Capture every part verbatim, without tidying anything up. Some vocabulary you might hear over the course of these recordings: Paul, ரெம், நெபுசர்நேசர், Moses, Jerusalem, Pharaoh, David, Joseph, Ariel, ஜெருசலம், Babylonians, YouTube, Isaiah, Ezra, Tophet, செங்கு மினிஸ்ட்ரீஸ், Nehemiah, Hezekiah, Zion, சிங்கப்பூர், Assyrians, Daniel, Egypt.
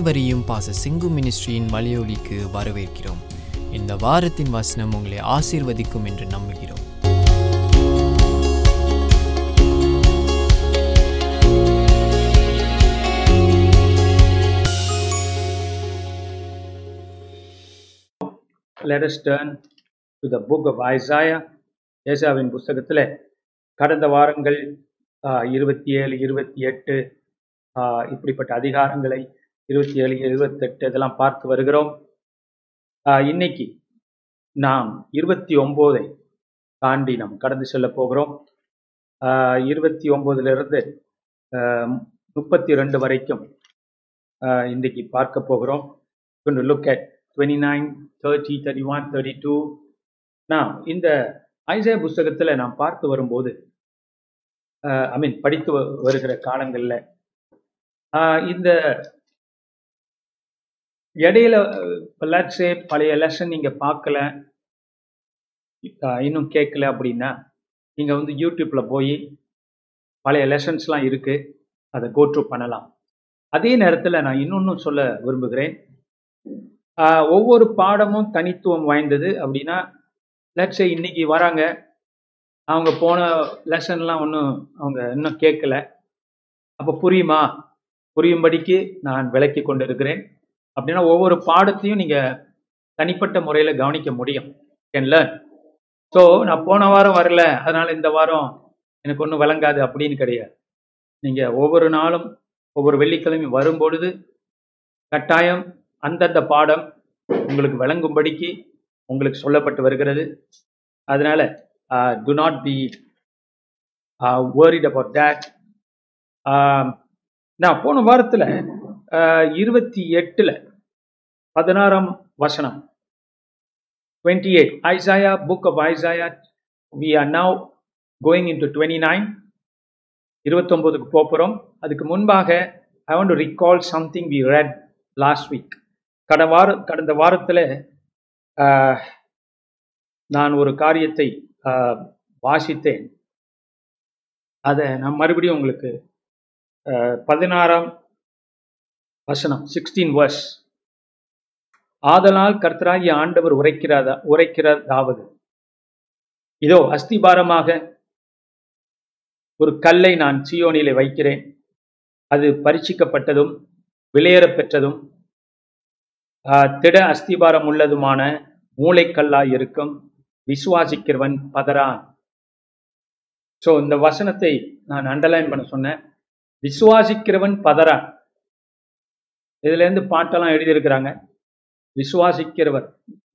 அனைவரையும் பாச சிங்கு மினிஸ்ட்ரியின் மலையொலிக்கு வரவேற்கிறோம். இந்த வாரத்தின் வசனம் உங்களை ஆசீர்வதிக்கும் என்று நம்புகிறோம். Let us turn to the book of Isaiah. ஏசாவின் புத்தகத்தில் கடந்த வாரங்கள் இருபத்தி ஏழு இருபத்தி எட்டு இப்படிப்பட்ட அதிகாரங்களை இருபத்தி ஏழு இருபத்தெட்டு இதெல்லாம் பார்த்து வருகிறோம். இன்னைக்கு நாம் இருபத்தி ஒம்போதை தாண்டி நாம் கடந்து செல்ல போகிறோம். இருபத்தி ஒம்போதிலிருந்து முப்பத்தி ரெண்டு வரைக்கும் இன்றைக்கு பார்க்க போகிறோம். Look at twenty nine thirty thirty one thirty two நாம் இந்த ஐசாயா புஸ்தகத்தில் நாம் பார்த்து வரும்போது ஐ மீன் படித்து வருகிற காலங்களில் இந்த இடையில லட்சே பழைய லெசன் நீங்கள் பார்க்கல இன்னும் கேட்கல அப்படின்னா நீங்கள் வந்து யூடியூப்பில் போய் பழைய லெசன்ஸ்லாம் இருக்குது, அதை கோட்ரூ பண்ணலாம். அதே நேரத்தில் நான் இன்னொன்று சொல்ல விரும்புகிறேன். ஒவ்வொரு பாடமும் தனித்துவம் வாய்ந்தது. அப்படின்னா லட்சே இன்னைக்கு வராங்க, அவங்க போன லெசன்லாம் ஒன்றும் அவங்க இன்னும் கேட்கல, அப்போ புரியுமா புரியும்படிக்கு நான் விளக்கி கொண்டிருக்கிறேன். அப்படின்னா ஒவ்வொரு பாடத்தையும் நீங்கள் தனிப்பட்ட முறையில் கவனிக்க முடியும். கேன்ல ஸோ நான் போன வாரம் வரல அதனால் இந்த வாரம் எனக்கு ஒன்றும் விளங்காது அப்படின்னு கிடையாது. நீங்கள் ஒவ்வொரு நாளும் ஒவ்வொரு வெள்ளிக்கிழமையும் வரும்பொழுது கட்டாயம் அந்தந்த பாடம் உங்களுக்கு விளங்கும்படிக்கு உங்களுக்கு சொல்லப்பட்டு வருகிறது. அதனால் do not be worried about that. நான் போன வாரத்தில் இருபத்தி எட்டில் பதினாறாம் வசனம் twenty eight Isaiah book of Isaiah we are now going into twenty nine இருபத்தொம்போதுக்கு போகிறோம். அதுக்கு முன்பாக I want to recall something we read last week. கடந்த வார கடந்த வாரத்தில் நான் ஒரு காரியத்தை வாசித்தேன். அதை நான் மறுபடியும் உங்களுக்கு பதினாறாம் வசனம் சிக்ஸ்டீன் வர்ஸ். ஆதலால் கர்த்தராகிய ஆண்டவர் உரைக்கிறதா உரைக்கிறதாவது இதோ அஸ்திபாரமாக ஒரு கல்லை நான் சீயோனிலே வைக்கிறேன், அது பரீட்சிக்கப்பட்டதும் விலையேறப்பெற்றதும் திட அஸ்திபாரம் உள்ளதுமான மூளைக்கல்லாய் இருக்கும், விசுவாசிக்கிறவன் பதறான். ஸோ இந்த வசனத்தை நான் அண்டர்லைன் பண்ண சொன்னேன், விசுவாசிக்கிறவன் பதறான். இதுலேருந்து பாட்டெல்லாம் எழுதியிருக்கிறாங்க. விசுவாசிக்கிறவர்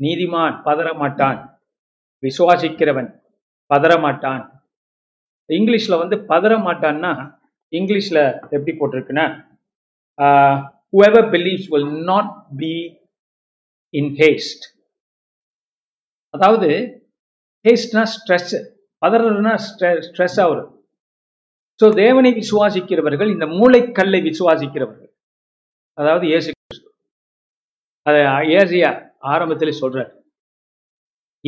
நீதிமான் பதறமாட்டான், விசுவாசிக்கிறவன் பதறமாட்டான். இங்கிலீஷில் வந்து பதறமாட்டான்னா இங்கிலீஷில் எப்படி போட்டிருக்குன்னா whoever believes will not be in haste. அதாவது hasteனா ஸ்ட்ரெஸ், பதறதுனா ஸ்ட்ரெஸ் ஆகுது. ஸோ தேவனை விசுவாசிக்கிறவர்கள் இந்த மூளைக்கல்லை விசுவாசிக்கிறவர்கள், அதாவது இயேசு கிறிஸ்து. அதை ஏசியா ஆரம்பத்தில் சொல்றார்,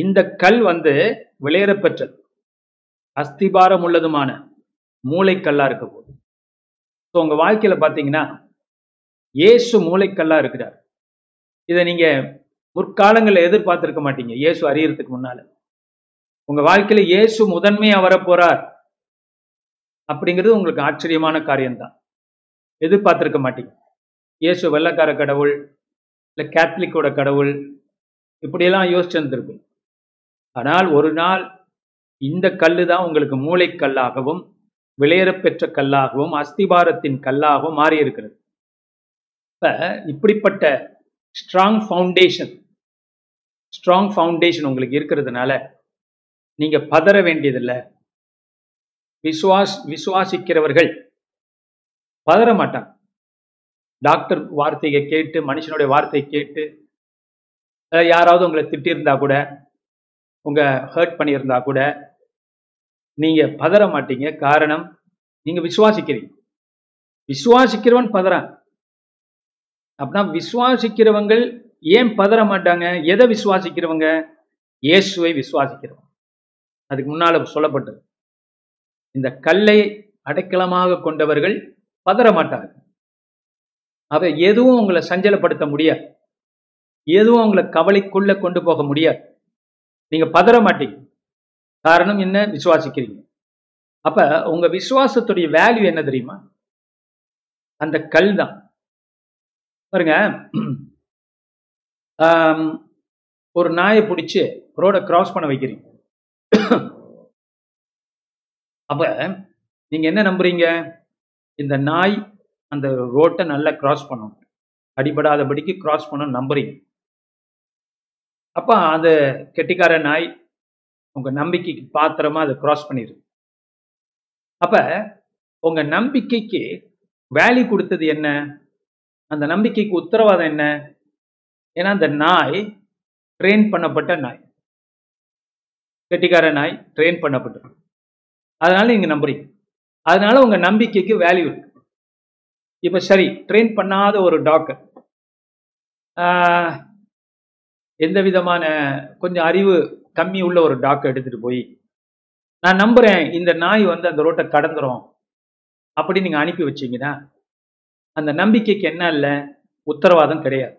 இந்த கல் வந்து விளையேறப்பெற்றது அஸ்திபாரம் உள்ளதுமான மூளைக்கல்லாக இருக்க போகுது. ஸோ உங்கள் வாழ்க்கையில் பார்த்தீங்கன்னா இயேசு மூளைக்கல்லாக இருக்கிறார். இதை நீங்கள் முற்காலங்களில் எதிர்பார்த்துருக்க மாட்டீங்க. இயேசு அறியறதுக்கு முன்னால் உங்கள் வாழ்க்கையில் இயேசு முதன்மையாக வரப்போறார் அப்படிங்கிறது உங்களுக்கு ஆச்சரியமான காரியம்தான். எதிர்பார்த்துருக்க மாட்டீங்க. இயேசு வெள்ளக்கார கடவுள் இல்லை கேத்தலிக்கோட கடவுள் இப்படியெல்லாம் யோசிச்சுருந்துருக்கும். ஆனால் ஒரு நாள் இந்த கல் தான் உங்களுக்கு மூளைக்கல்லாகவும் விளையேறப்பெற்ற கல்லாகவும் அஸ்திபாரத்தின் கல்லாகவும் மாறியிருக்கிறது. இப்போ இப்படிப்பட்ட ஸ்ட்ராங் ஃபவுண்டேஷன் ஸ்ட்ராங் ஃபவுண்டேஷன் உங்களுக்கு இருக்கிறதுனால நீங்கள் பதற வேண்டியதில்லை. விசுவாஸ் விசுவாசிக்கிறவர்கள் பதற மாட்டாங்க. டாக்டர் வார்த்தையை கேட்டு மனுஷனுடைய வார்த்தையை கேட்டு யாராவது உங்களை திட்டியிருந்தா கூட உங்கள் ஹர்ட் பண்ணியிருந்தா கூட நீங்கள் பதற மாட்டீங்க. காரணம், நீங்கள் விசுவாசிக்கிறீங்க. விசுவாசிக்கிறவன் பதறான். அப்படின்னா விசுவாசிக்கிறவங்கள் ஏன் பதற மாட்டாங்க? எதை விசுவாசிக்கிறவங்க? இயேசுவை விசுவாசிக்கிறவங்க. அதுக்கு முன்னால் சொல்லப்பட்டது, இந்த கல்லை அடைக்கலமாக கொண்டவர்கள் பதற மாட்டார்கள். அவ எதுவும் உங்களை சஞ்சலப்படுத்த முடியாது, எதுவும் உங்களை கவலைக்குள்ள கொண்டு போக முடியாது, நீங்க பதற மாட்டீங்க. காரணம் என்ன? விசுவாசிக்கிறீங்க. அப்ப உங்க விசுவாசத்துடைய வேல்யூ என்ன தெரியுமா? அந்த கல் தான். பாருங்க, ஒரு நாயை பிடிச்சு ரோட கிராஸ் பண்ண வைக்கிறீங்க. அப்ப நீங்க என்ன நம்புறீங்க? இந்த நாய் அந்த ரோட்டை நல்லா கிராஸ் பண்ணும், அடிபடாதபடிக்கு கிராஸ் பண்ணணும் நம்புறீங்க. அப்ப அந்த கெட்டிக்கார நாய் உங்க நம்பிக்கைக்கு பாத்திரமா அதை கிராஸ் பண்ணிருக்கு. அப்ப உங்க நம்பிக்கைக்கு வேல்யூ கொடுத்தது என்ன? அந்த நம்பிக்கைக்கு உத்தரவாதம் என்ன? ஏன்னா அந்த நாய் ட்ரெயின் பண்ணப்பட்ட நாய், கெட்டிக்கார நாய் ட்ரெயின் பண்ணப்பட்ட, அதனால நீங்க நம்புறீங்க, அதனால உங்க நம்பிக்கைக்கு வேல்யூ இருக்கு. இப்ப சரி, ட்ரெயின் பண்ணாத ஒரு டாக்டர், எந்த விதமான கொஞ்சம் அறிவு கம்மி உள்ள ஒரு டாக்டர் எடுத்துட்டு போய் நான் நம்புறேன் இந்த நாய் வந்து அந்த ரோட்டை கடந்துரும் அப்படி நீங்க அனுப்பி வச்சீங்கன்னா அந்த நம்பிக்கைக்கு என்ன இல்லை? உத்தரவாதம் கிடையாது.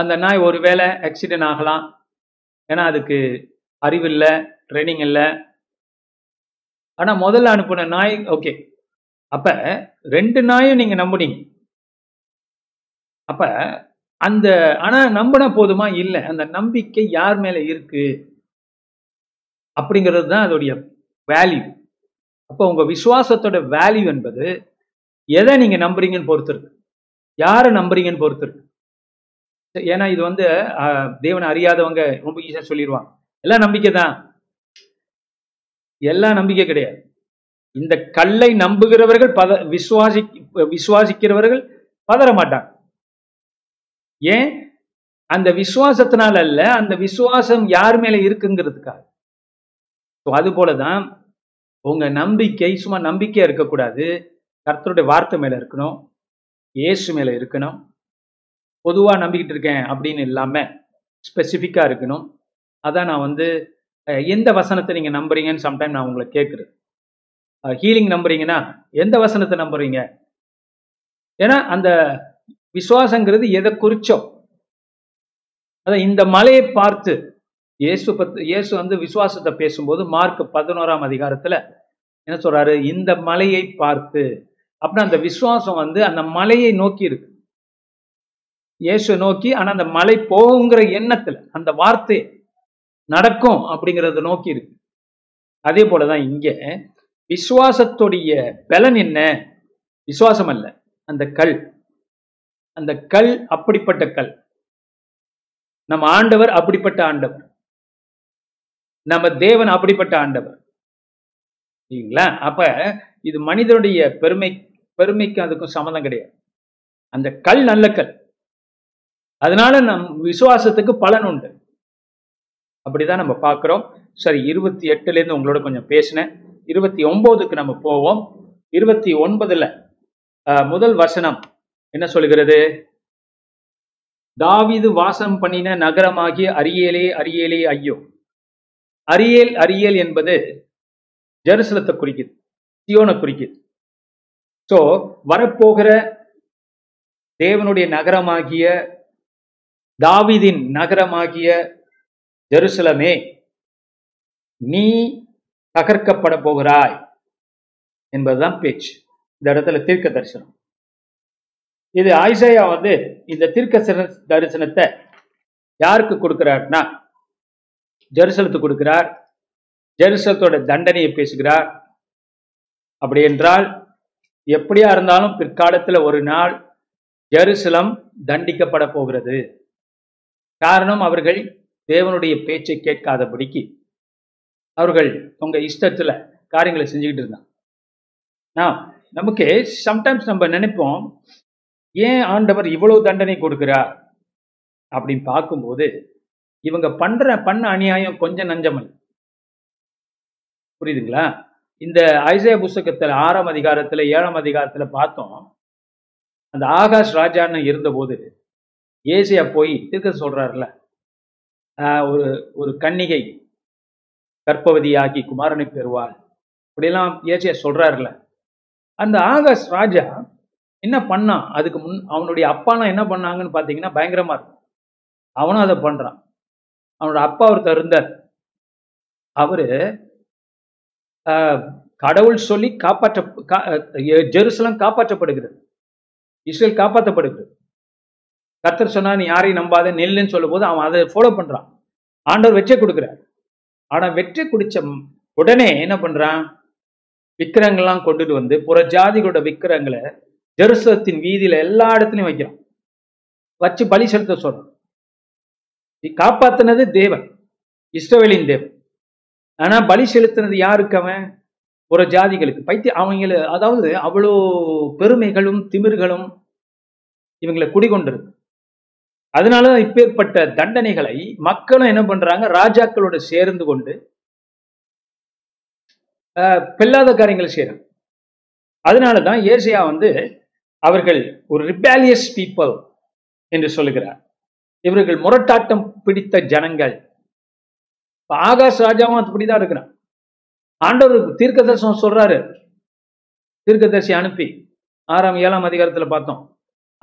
அந்த நாய் ஒருவேளை ஆக்சிடென்ட் ஆகலாம், ஏன்னா அதுக்கு அறிவு இல்லை, ட்ரைனிங் இல்லை. ஆனா முதல்ல அனுப்புன நாய் ஓகே. அப்ப ரெண்டு நாயும் நீங்க நம்புனீங்க. அப்ப அந்த ஆனா நம்பினா போதுமா? இல்லை, அந்த நம்பிக்கை யார் மேல இருக்கு அப்படிங்கிறது தான் அதோடைய வேல்யூ. அப்போ உங்க விசுவாசத்தோட வேல்யூ என்பது எதை நீங்க நம்புறீங்கன்னு பொறுத்திருக்கு, யாரை நம்புறீங்கன்னு பொறுத்திருக்கு. ஏன்னா இது வந்து தேவனை அறியாதவங்க ரொம்ப ஈஸியா சொல்லிடுவாங்க எல்லாம் நம்பிக்கை தான். எல்லாம் நம்பிக்கை கிடையாது. இந்த கல்லை நம்புகிறவர்கள் பத விசுவாசி விசுவாசிக்கிறவர்கள் பதற மாட்டாங்க. ஏன்? அந்த விசுவாசத்தினால அல்ல, அந்த விசுவாசம் யார் மேல இருக்குங்கிறதுக்காக. அது போலதான் உங்க நம்பிக்கை சும்மா நம்பிக்கையா இருக்கக்கூடாது, கர்த்தருடைய வார்த்தை மேல இருக்கணும், இயேசு மேல இருக்கணும். பொதுவா நம்பிக்கிட்டு இருக்கேன் அப்படின்னு இல்லாம ஸ்பெசிஃபிக்கா இருக்கணும். அதான் நான் வந்து எந்த வசனத்தை நீங்க நம்புறீங்கன்னு சம்டைம் நான் உங்களை கேட்குறேன். ஹீலிங் நம்புறீங்கன்னா எந்த வசனத்தை நம்புறீங்க? ஏன்னா அந்த விசுவாசங்கிறது எதை குறிச்சோம்? அதான் இந்த மலையை பார்த்து இயேசு பத் இயேசு வந்து விசுவாசத்தை பேசும்போது மார்க் பதினோராம் அதிகாரத்துல என்ன சொல்றாரு? இந்த மலையை பார்த்து. அப்படின்னா அந்த விசுவாசம் வந்து அந்த மலையை நோக்கி இருக்கு, இயேசு நோக்கி. ஆனா அந்த மலை போகுங்கிற எண்ணத்துல அந்த வார்த்தை நடக்கும் அப்படிங்கிறத நோக்கி இருக்கு. அதே போலதான் இங்க விசுவாசத்துடைய பலன் என்ன? விசுவாசம் அல்ல, அந்த கல். அந்த கல் அப்படிப்பட்ட கல். நம்ம ஆண்டவர் அப்படிப்பட்ட ஆண்டவர், நம்ம தேவன் அப்படிப்பட்ட ஆண்டவர், இல்லைங்களா? அப்ப இது மனிதனுடைய பெருமை பெருமைக்கு அதுக்கும் சம்மந்தம் கிடையாது. அந்த கல் நல்ல கல், அதனால நம் விசுவாசத்துக்கு பலன் உண்டு. அப்படிதான் நம்ம பார்க்கிறோம். சரி, இருபத்தி எட்டுல இருந்து உங்களோட கொஞ்சம் பேசினேன். இருபத்தி ஒன்பதுக்கு நம்ம போவோம். இருபத்தி ஒன்பதுல முதல் வசனம் என்ன சொல்கிறது? தாவீது வாசம் பண்ணின நகரமாகிய அரியேலே அரியேலே ஐயோ. அரியேல் அரியேல் என்பது ஜெருசலத்தை குறிக்குது, சியோனை குறிக்குது. ஸோ வரப்போகிற தேவனுடைய நகரமாகிய தாவீதின் நகரமாகிய ஜெருசலமே நீ தகர்க்கப்பட போகிறாய் என்பதுதான் பேச்சு இந்த இடத்துல, தீர்க்க தரிசனம். இது ஐசாயா வந்து இந்த தீர்க்க தரிசனத்தை யாருக்கு கொடுக்கிறார்னா ஜெருசலத்துக்கு கொடுக்கிறார். ஜெருசலத்தோட தண்டனையை பேசுகிறார். அப்படி என்றால் எப்படியா இருந்தாலும் பிற்காலத்துல ஒரு நாள் ஜெருசலம் தண்டிக்கப்பட போகிறது. காரணம், அவர்கள் தேவனுடைய பேச்சை கேட்காதபடிக்கு அவர்கள் உங்க இஷ்டத்துல காரியங்களை செஞ்சுக்கிட்டு இருந்தாங்க. நான் நமக்கு சம்டைம்ஸ் நம்ம நினைப்போம், ஏன் ஆண்டவர் இவ்வளவு தண்டனை கொடுக்கிறார் அப்படின்னு பார்க்கும்போது இவங்க பண்ற பண்ண அநியாயம் கொஞ்சம் நஞ்சமல், புரியுதுங்களா? இந்த ஐசாயா புஸ்தகத்துல ஆறாம் அதிகாரத்துல ஏழாம் அதிகாரத்துல பார்த்தோம், அந்த ஆகாஷ் ராஜான்னு இருந்தபோது ஏசாயா போய் தீர்க்க சொல்றாருல, ஒரு ஒரு கன்னிகை கற்பவதியாகி குமாரனை பெறுவாள் அப்படிலாம் ஏசாயா சொல்றாருல. அந்த ஆகாஷ் ராஜா என்ன பண்ணான்? அதுக்கு முன் அவனுடைய அப்பாலாம் என்ன பண்ணாங்கன்னு பார்த்தீங்கன்னா பயங்கரமாக இருக்கும். அவனும் அதை பண்ணுறான். அவனோட அப்பா ஒருத்தர் இருந்தார். அவர் கடவுள் சொல்லி காப்பாற்ற ஜெருசலம் காப்பாற்றப்படுகிறது, இஸ்ரேல் காப்பாற்றப்படுகிறது. கர்த்தர் சொன்னா நீ யாரையும் நம்பாத நெல்லுன்னு சொல்லும் போது அவன் அதை ஃபாலோ பண்ணுறான். ஆண்டவர் வெற்றி கொடுக்குறார். ஆனால் வெற்றி குடித்த உடனே என்ன பண்ணுறான்? விக்கிரங்கள்லாம் கொண்டுட்டு வந்து புற ஜாதிகளோட விக்கிரங்களை ஜெருசலத்தின் வீதியில் எல்லா இடத்துலையும் வைக்கிறான். வச்சு பலி செலுத்த சொல்றான். காப்பாத்தினது தேவன், இஸ்ரவேலின் தேவன். ஆனால் பலி செலுத்தினது யாருக்கு? அவன் புற ஜாதிகளுக்கு பைத்தி அவங்கள. அதாவது அவ்வளோ பெருமைகளும் திமிர்களும் இவங்களை குடிகொண்டிருக்கு. அதனால இப்பேற்பட்ட தண்டனைகளை மக்களும் என்ன பண்றாங்க? ராஜாக்களோட சேர்ந்து கொண்டு பெல்லாத காரியங்களை செய்யறாங்க. அதனால தான் ஏசியா வந்து அவர்கள் ஒரு ரிபேலியஸ் பீப்புள் என்று சொல்லுகிறார். இவர்கள் முரட்டாட்டம் பிடித்த ஜனங்கள். ஆகாஷ் ராஜாவும் அப்படிதான் இருக்கிறான். ஆண்டவர் தீர்க்கதரிசனம் சொல்றாரு, தீர்க்கதரிசி அனுப்பி ஆறாம் ஏழாம் அதிகாரத்துல பார்த்தோம்.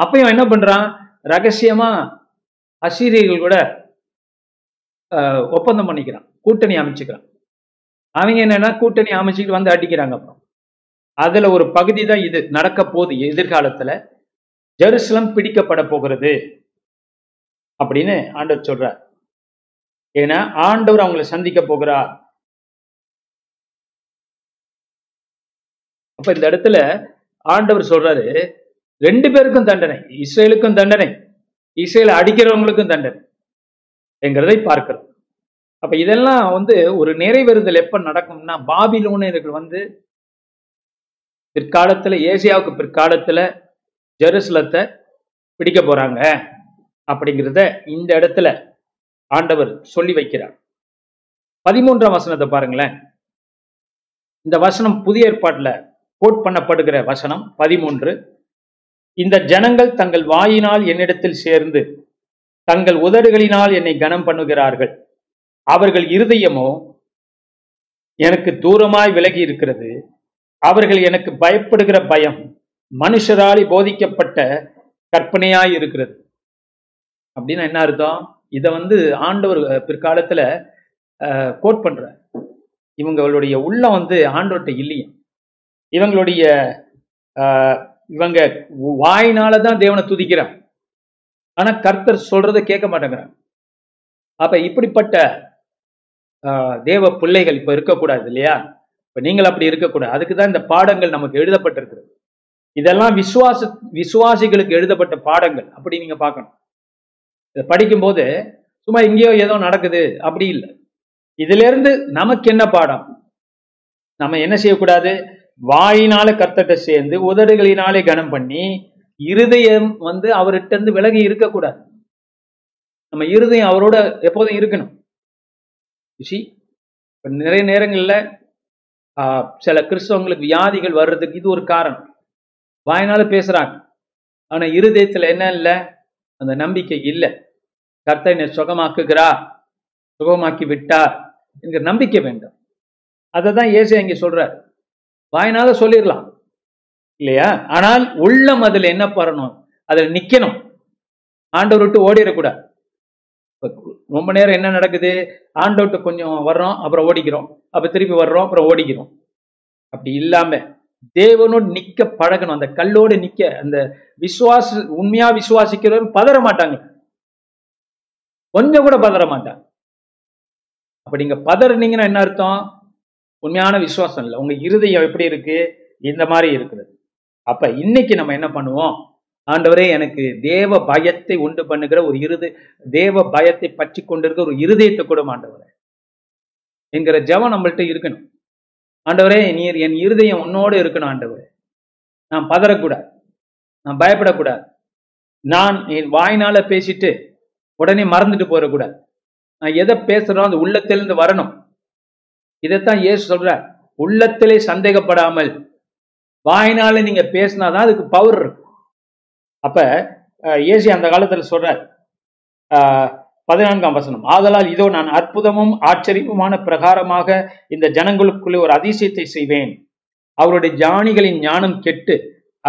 அப்பயும் என்ன பண்றான்? ரகசியமா அசீரியர்கள் கூட ஒப்பந்தம் பண்ணிக்கிறான், கூட்டணி அமைச்சுக்கிறான். அவங்க என்னன்னா கூட்டணி அமைச்சுக்கிட்டு வந்து அடிக்கிறாங்க. அப்புறம் அதுல ஒரு பகுதி தான் இது நடக்க போகுது. எதிர்காலத்துல ஜெருசலம் பிடிக்கப்பட போகிறது அப்படின்னு ஆண்டவர் சொல்றார். ஏன்னா ஆண்டவர் அவங்களை சந்திக்க போகிறார். அப்ப இந்த இடத்துல ஆண்டவர் சொல்றாரு, ரெண்டு பேருக்கும் தண்டனை, இஸ்ரேலுக்கும் தண்டனை, இஸ்ரேல் அடிக்கிறவங்களுக்கும் தண்டனை என்கிறதை பார்க்கிறோம். அப்ப இதெல்லாம் வந்து ஒரு நிறைவேறுதல் எப்ப நடக்கும்னா, பாபிலோனியர்கள் வந்து பிற்காலத்துல, ஏசியாவுக்கு பிற்காலத்துல ஜெருசலத்தை பிடிக்க போறாங்க அப்படிங்கிறத இந்த இடத்துல ஆண்டவர் சொல்லி வைக்கிறார். பதிமூன்றாம் வசனத்தை பாருங்களேன். இந்த வசனம் புதிய ஏற்பாட்டில் கோட் பண்ணப்படுகிற வசனம் பதிமூன்று. இந்த ஜனங்கள் தங்கள் வாயினால் என்னிடத்தில் சேர்ந்து தங்கள் உதடுகளினால் என்னை கனம் பண்ணுகிறார்கள். அவர்கள் இருதயமோ எனக்கு தூரமாய் விலகி இருக்கிறது. அவர்கள் எனக்கு பயப்படுகிற பயம் மனுஷரால் போதிக்கப்பட்ட கற்பனையாய் இருக்கிறது. அப்படின்னா என்ன அர்த்தம்? இதை வந்து ஆண்டவர் பிற்காலத்துல கோட் பண்ற. இவங்களுடைய உள்ளம் வந்து ஆண்டவர்கிட்ட இல்லையா? இவங்களுடைய இவங்க வாயினால தான் தேவனை துதிக்கிறான், ஆனா கர்த்தர் சொல்றதை கேட்க மாட்டேங்கிறான். அப்ப இப்படிப்பட்ட தேவ பிள்ளைகள் இப்ப இருக்கக்கூடாது இல்லையா? இப்ப நீங்கள் அப்படி இருக்கக்கூடாது. அதுக்குதான் இந்த பாடங்கள் நமக்கு எழுதப்பட்டிருக்கிறது. இதெல்லாம் விசுவாச விசுவாசிகளுக்கு எழுதப்பட்ட பாடங்கள். அப்படி நீங்க பார்க்கணும். இதை படிக்கும்போது சும்மா எங்கேயோ ஏதோ நடக்குது அப்படி இல்லை. இதுல இருந்து நமக்கு என்ன பாடம்? நம்ம என்ன செய்யக்கூடாது? வாயினால கர்த்தட்ட சேர்ந்து உதடுகளினாலே கனம் பண்ணி இருதயம் வந்து அவர்கிட்ட இருந்து விலகி இருக்கக்கூடாது. நம்ம இருதயம் அவரோட எப்போதும் இருக்கணும். நிறைய நேரங்கள்ல ஆஹ் சில கிறிஸ்தவங்களுக்கு வியாதிகள் வர்றதுக்கு இது ஒரு காரணம். வாயினால பேசுறாங்க, ஆனா இருதயத்துல என்ன இல்லை? அந்த நம்பிக்கை இல்லை. கர்த்தர் என்னை சுகமாக்குகிறார், சுகமாக்கி விட்டார் என்கிற நம்பிக்கை வேண்டும். அதை தான் ஏசாயா இங்க சொல்றார். வாயினால சொல்லிடலாம் இல்லையா? ஆனால் உள்ளம் அதுல என்ன பண்ணணும்? அதுல நிக்கணும். ஆண்டவர் விட்டு ஓடிடக்கூடாது. ரொம்ப நேரம் என்ன நடக்குது? ஆண்டவர்கிட்ட கொஞ்சம் வர்றோம், அப்புறம் ஓடிக்கிறோம், அப்ப திருப்பி வர்றோம், அப்புறம் ஓடிக்கிறோம். அப்படி இல்லாம தேவனோடு நிக்க பழகணும். அந்த கல்லோடு நிக்க. அந்த விசுவாச உண்மையா விசுவாசிக்கிறவங்க பதற மாட்டாங்க, கொஞ்சம் கூட பதற மாட்டாங்க. அப்ப நீங்க பதறினீங்கன்னா என்ன அர்த்தம்? உண்மையான விசுவாசம் இல்லை. உங்க இருதயம் எப்படி இருக்கு? இந்த மாதிரி இருக்கிறது. அப்ப இன்னைக்கு நம்ம என்ன பண்ணுவோம்? ஆண்டவரே, எனக்கு தேவ பயத்தை உண்டு பண்ணுகிற ஒரு இருது தேவ பயத்தை பற்றி கொண்டிருக்கிற ஒரு இருதயத்தை கூட ஆண்டவரே என்கிற ஜெபம் நம்மள்ட்ட இருக்கணும். ஆண்டவரே, நீர் என் இருதயம் உன்னோடு இருக்கணும். ஆண்டவரே, நான் பதறக்கூடாது, நான் பயப்படக்கூடாது, நான் என் வாயினால பேசிட்டு உடனே மறந்துட்டு போயிடக்கூடாது. நான் எதை பேசுறோம் அந்த உள்ளத்திலிருந்து வரணும். இதைத்தான் இயேசு சொல்றார். உள்ளத்திலே சந்தேகப்படாமல் வாயினால நீங்க பேசினாதான் அதுக்கு பவர் இருக்கும். அப்ப இயேசு அந்த காலத்துல சொல்றார். ஆஹ் பதினான்காம் வசனம். ஆதலால் இதோ நான் அற்புதமும் ஆச்சரியமான பிரகாரமாக இந்த ஜனங்களுக்குள்ளே ஒரு அதிசயத்தை செய்வேன். அவருடைய ஞானிகளின் ஞானம் கெட்டு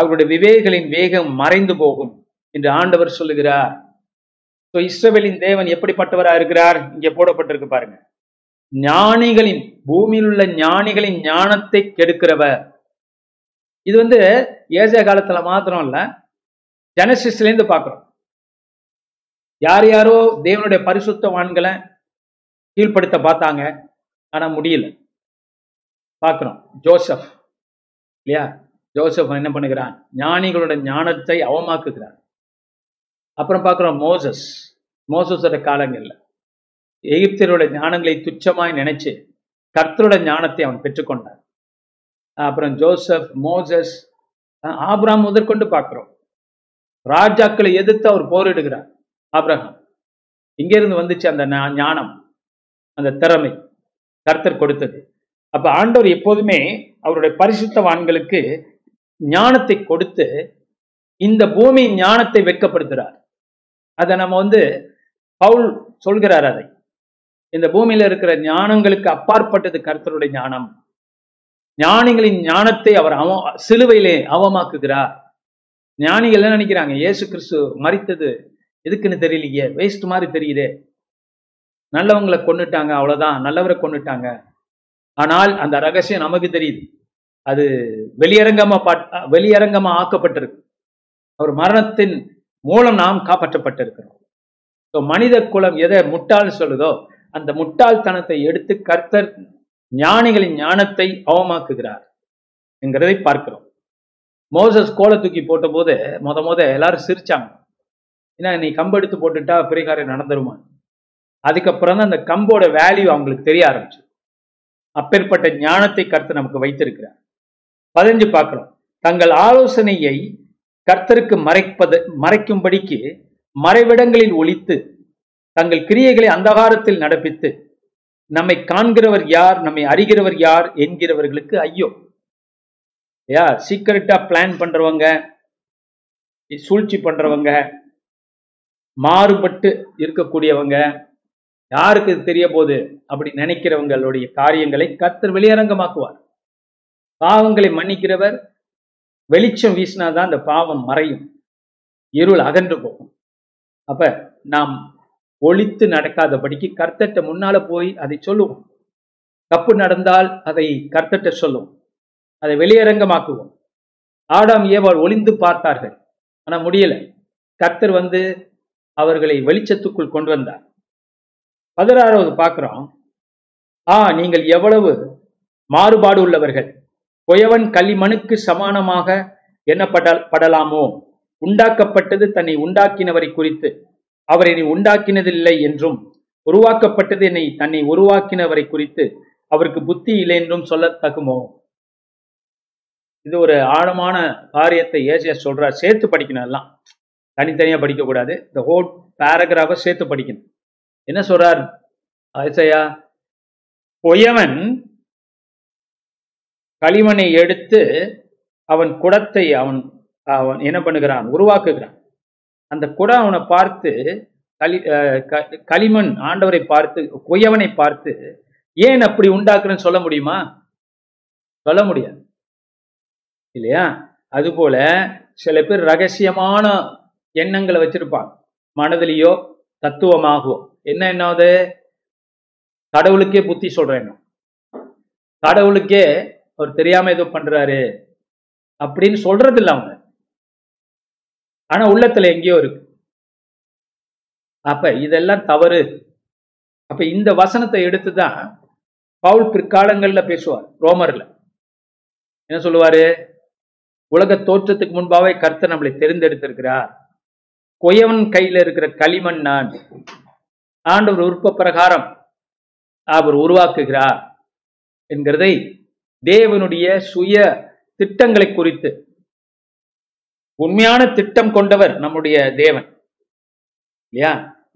அவருடைய விவேகளின் வேகம் மறைந்து போகும் என்று ஆண்டவர் சொல்லுகிறார். ஸோ இஸ்ரவேலின் தேவன் எப்படிப்பட்டவராக இருக்கிறார்? இங்கே போடப்பட்டிருக்கு பாருங்க. ஞானிகளின், பூமியில் உள்ள ஞானிகளின் ஞானத்தை கெடுக்கிறவர். இது வந்து ஏசாயா காலத்துல மாத்திரம் இல்லை, ஜெனசிஸ்லேருந்து பார்க்குறோம். யார் யாரோ தேவனுடைய பரிசுத்தவான்களை கீழ்படுத்த பார்த்தாங்க, ஆனால் முடியல. பார்க்குறோம் ஜோசப் இல்லையா, ஜோசப் என்ன பண்ணுகிறான்? ஞானிகளோட ஞானத்தை அவமாக்குகிறான். அப்புறம் பார்க்குறோம் மோசஸ், மோசஸோட காலங்களில் எகிப்தியரோட ஞானங்களை துச்சமாய் நினைச்சு கர்த்தரோட ஞானத்தை அவன் பெற்றுக்கொண்டான். அப்புறம் ஜோசப், மோசஸ், ஆபிரகாம் முதற்கொண்டு பார்க்குறோம். ராஜாக்களை எதிர்த்து அவர் போரிடுகிறார். ஆபிரகாம் இங்கிருந்து வந்துச்சு அந்த ஞானம், அந்த திறமை கர்த்தர் கொடுத்தது. அப்போ ஆண்டவர் எப்போதுமே அவருடைய பரிசுத்தவான்களுக்கு ஞானத்தை கொடுத்து இந்த பூமி ஞானத்தை வெட்கப்படுத்துகிறார். அதை நம்ம வந்து பவுல் சொல்கிறார், அதை இந்த பூமியில் இருக்கிற ஞானங்களுக்கு அப்பாற்பட்டது கர்த்தருடைய ஞானம். ஞானிகளின் ஞானத்தை அவர் அவ சிலுவையிலே அவமாக்குகிறார். ஞானிகள் என்ன நினைக்கிறாங்க? இயேசு கிறிஸ்து மரித்தது எதுக்குன்னு தெரியலையே, வேஸ்ட் மாதிரி தெரியுதே, நல்லவங்களை கொண்டுட்டாங்க அவ்வளோதான், நல்லவரை கொண்டுட்டாங்க. ஆனால் அந்த ரகசியம் நமக்கு தெரியுது, அது வெளியரங்கமா பாட் வெளியரங்கமா ஆக்கப்பட்டிருக்கு. அவர் மரணத்தின் மூலம் நாம் காப்பாற்றப்பட்டிருக்கிறோம். ஸோ மனித குலம் எதை முட்டாள்னு சொல்லுதோ அந்த முட்டாள்தனத்தை எடுத்து கர்த்தர் ஞானிகளின் ஞானத்தை அவமாக்குகிறார் என்கிறதை பார்க்கிறோம். மோசஸ் கோலை தூக்கி போட்ட போது முத முத எல்லாரும் சிரிச்சாங்க, ஏன்னா நீ கம்பு எடுத்து போட்டுட்டா பெரிய காரியம் நடந்துருமா. அதுக்கப்புறம் தான் அந்த கம்போட வேல்யூ அவங்களுக்கு தெரிய ஆரம்பிச்சு. அப்பேற்பட்ட ஞானத்தை கர்த்தர் நமக்கு வைத்திருக்கிறார். பதினஞ்சு பார்க்கிறோம், தங்கள் ஆலோசனையை கர்த்தருக்கு மறைப்பது மறைக்கும்படிக்கு மறைவிடங்களில் ஒளித்து தங்கள் கிரியைகளை அந்தகாரத்தில் நடப்பித்து நம்மை காண்கிறவர் யார், நம்மை அறிகிறவர் யார் என்கிறவர்களுக்கு ஐயோ. யா சீக்கிரட்டா பிளான் பண்றவங்க, சூழ்ச்சி பண்றவங்க, மாறுபட்டு இருக்கக்கூடியவங்க, யாருக்கு தெரிய போது அப்படி நினைக்கிறவங்களுடைய காரியங்களை கர்த்தர் வெளியரங்கமாக்குவார். பாவங்களை மன்னிக்கிறவர் வெளிச்சம் வீசினாதான் அந்த பாவம் மறையும், இருள் அகன்று போகும். அப்ப நாம் ஒளித்து நடக்காதபடிக்கு கர்த்தட்ட முன்னால போய் அதை சொல்லுவோம். தப்பு நடந்தால் அதை கர்த்தட்ட சொல்லுவோம், அதை வெளியரங்கமாக்குவோம். ஆடாம் ஏவாள் ஒளிந்து பார்த்தார்கள், ஆனா முடியல. கர்த்தர் வந்து அவர்களை வெளிச்சத்துக்குள் கொண்டு வந்தார். பதினாறாவது பார்க்கிறோம், ஆ நீங்கள் எவ்வளவு மாறுபாடு உள்ளவர்கள், கொயவன் களிமண்ணுக்கு சமானமாக எண்ணப்பட படலாமோ உண்டாக்கப்பட்டது தன்னை உண்டாக்கினவரை குறித்து அவர் என்னை உண்டாக்கினதில்லை என்றும், உருவாக்கப்பட்டது என்னை தன்னை உருவாக்கினவரை குறித்து அவருக்கு புத்தி இல்லை என்றும் சொல்லத்தகுமோ. இது ஒரு ஆழமான காரியத்தை ஏசாயா சொல்றார். சேர்த்து படிக்கணும், எல்லாம் தனித்தனியா படிக்கக்கூடாது, இந்த ஹோல் பேராகிராஃபை சேர்த்து படிக்கணும். என்ன சொல்றார் ஏசாயா? பொயவன் களிமண்ணை எடுத்து அவன் குடத்தை அவன் அவன் என்ன பண்ணுகிறான்? உருவாக்குகிறான். அந்த குடம் அவனை பார்த்து, களி களிமண் ஆண்டவரை பார்த்து, கொயவனை பார்த்து ஏன் அப்படி உண்டாக்குறன்னு சொல்ல முடியுமா? சொல்ல முடியாது இல்லையா? அதுபோல சில பேர் ரகசியமான எண்ணங்களை வச்சிருப்பாங்க மனதிலேயோ தத்துவமாகவோ. என்ன என்னாவது? கடவுளுக்கே புத்தி சொல்றேன், கடவுளுக்கே அவர் தெரியாம ஏதோ பண்றாரு அப்படின்னு சொல்றது இல்லை அவங்க, ஆனா உள்ளத்துல எங்கேயோ இருக்கு. அப்ப இதெல்லாம் தவறு. அப்ப இந்த வசனத்தை எடுத்துதான் பவுல் பிற்காலங்கள்ல பேசுவார். ரோமர்ல என்ன சொல்லுவாரு? உலக தோற்றத்துக்கு முன்பாவே கர்த்தர் நம்மளை தெரிந்தெடுத்திருக்கிறார். கொயவன் கையில இருக்கிற களிமண் நான், ஆண்டவர் உற்ப பிரகாரம் அவர் உருவாக்குகிறார் என்கிறதை, தேவனுடைய சுய திட்டங்களை குறித்து. உண்மையான திட்டம் கொண்டவர் நம்முடைய தேவன் இல்லையா?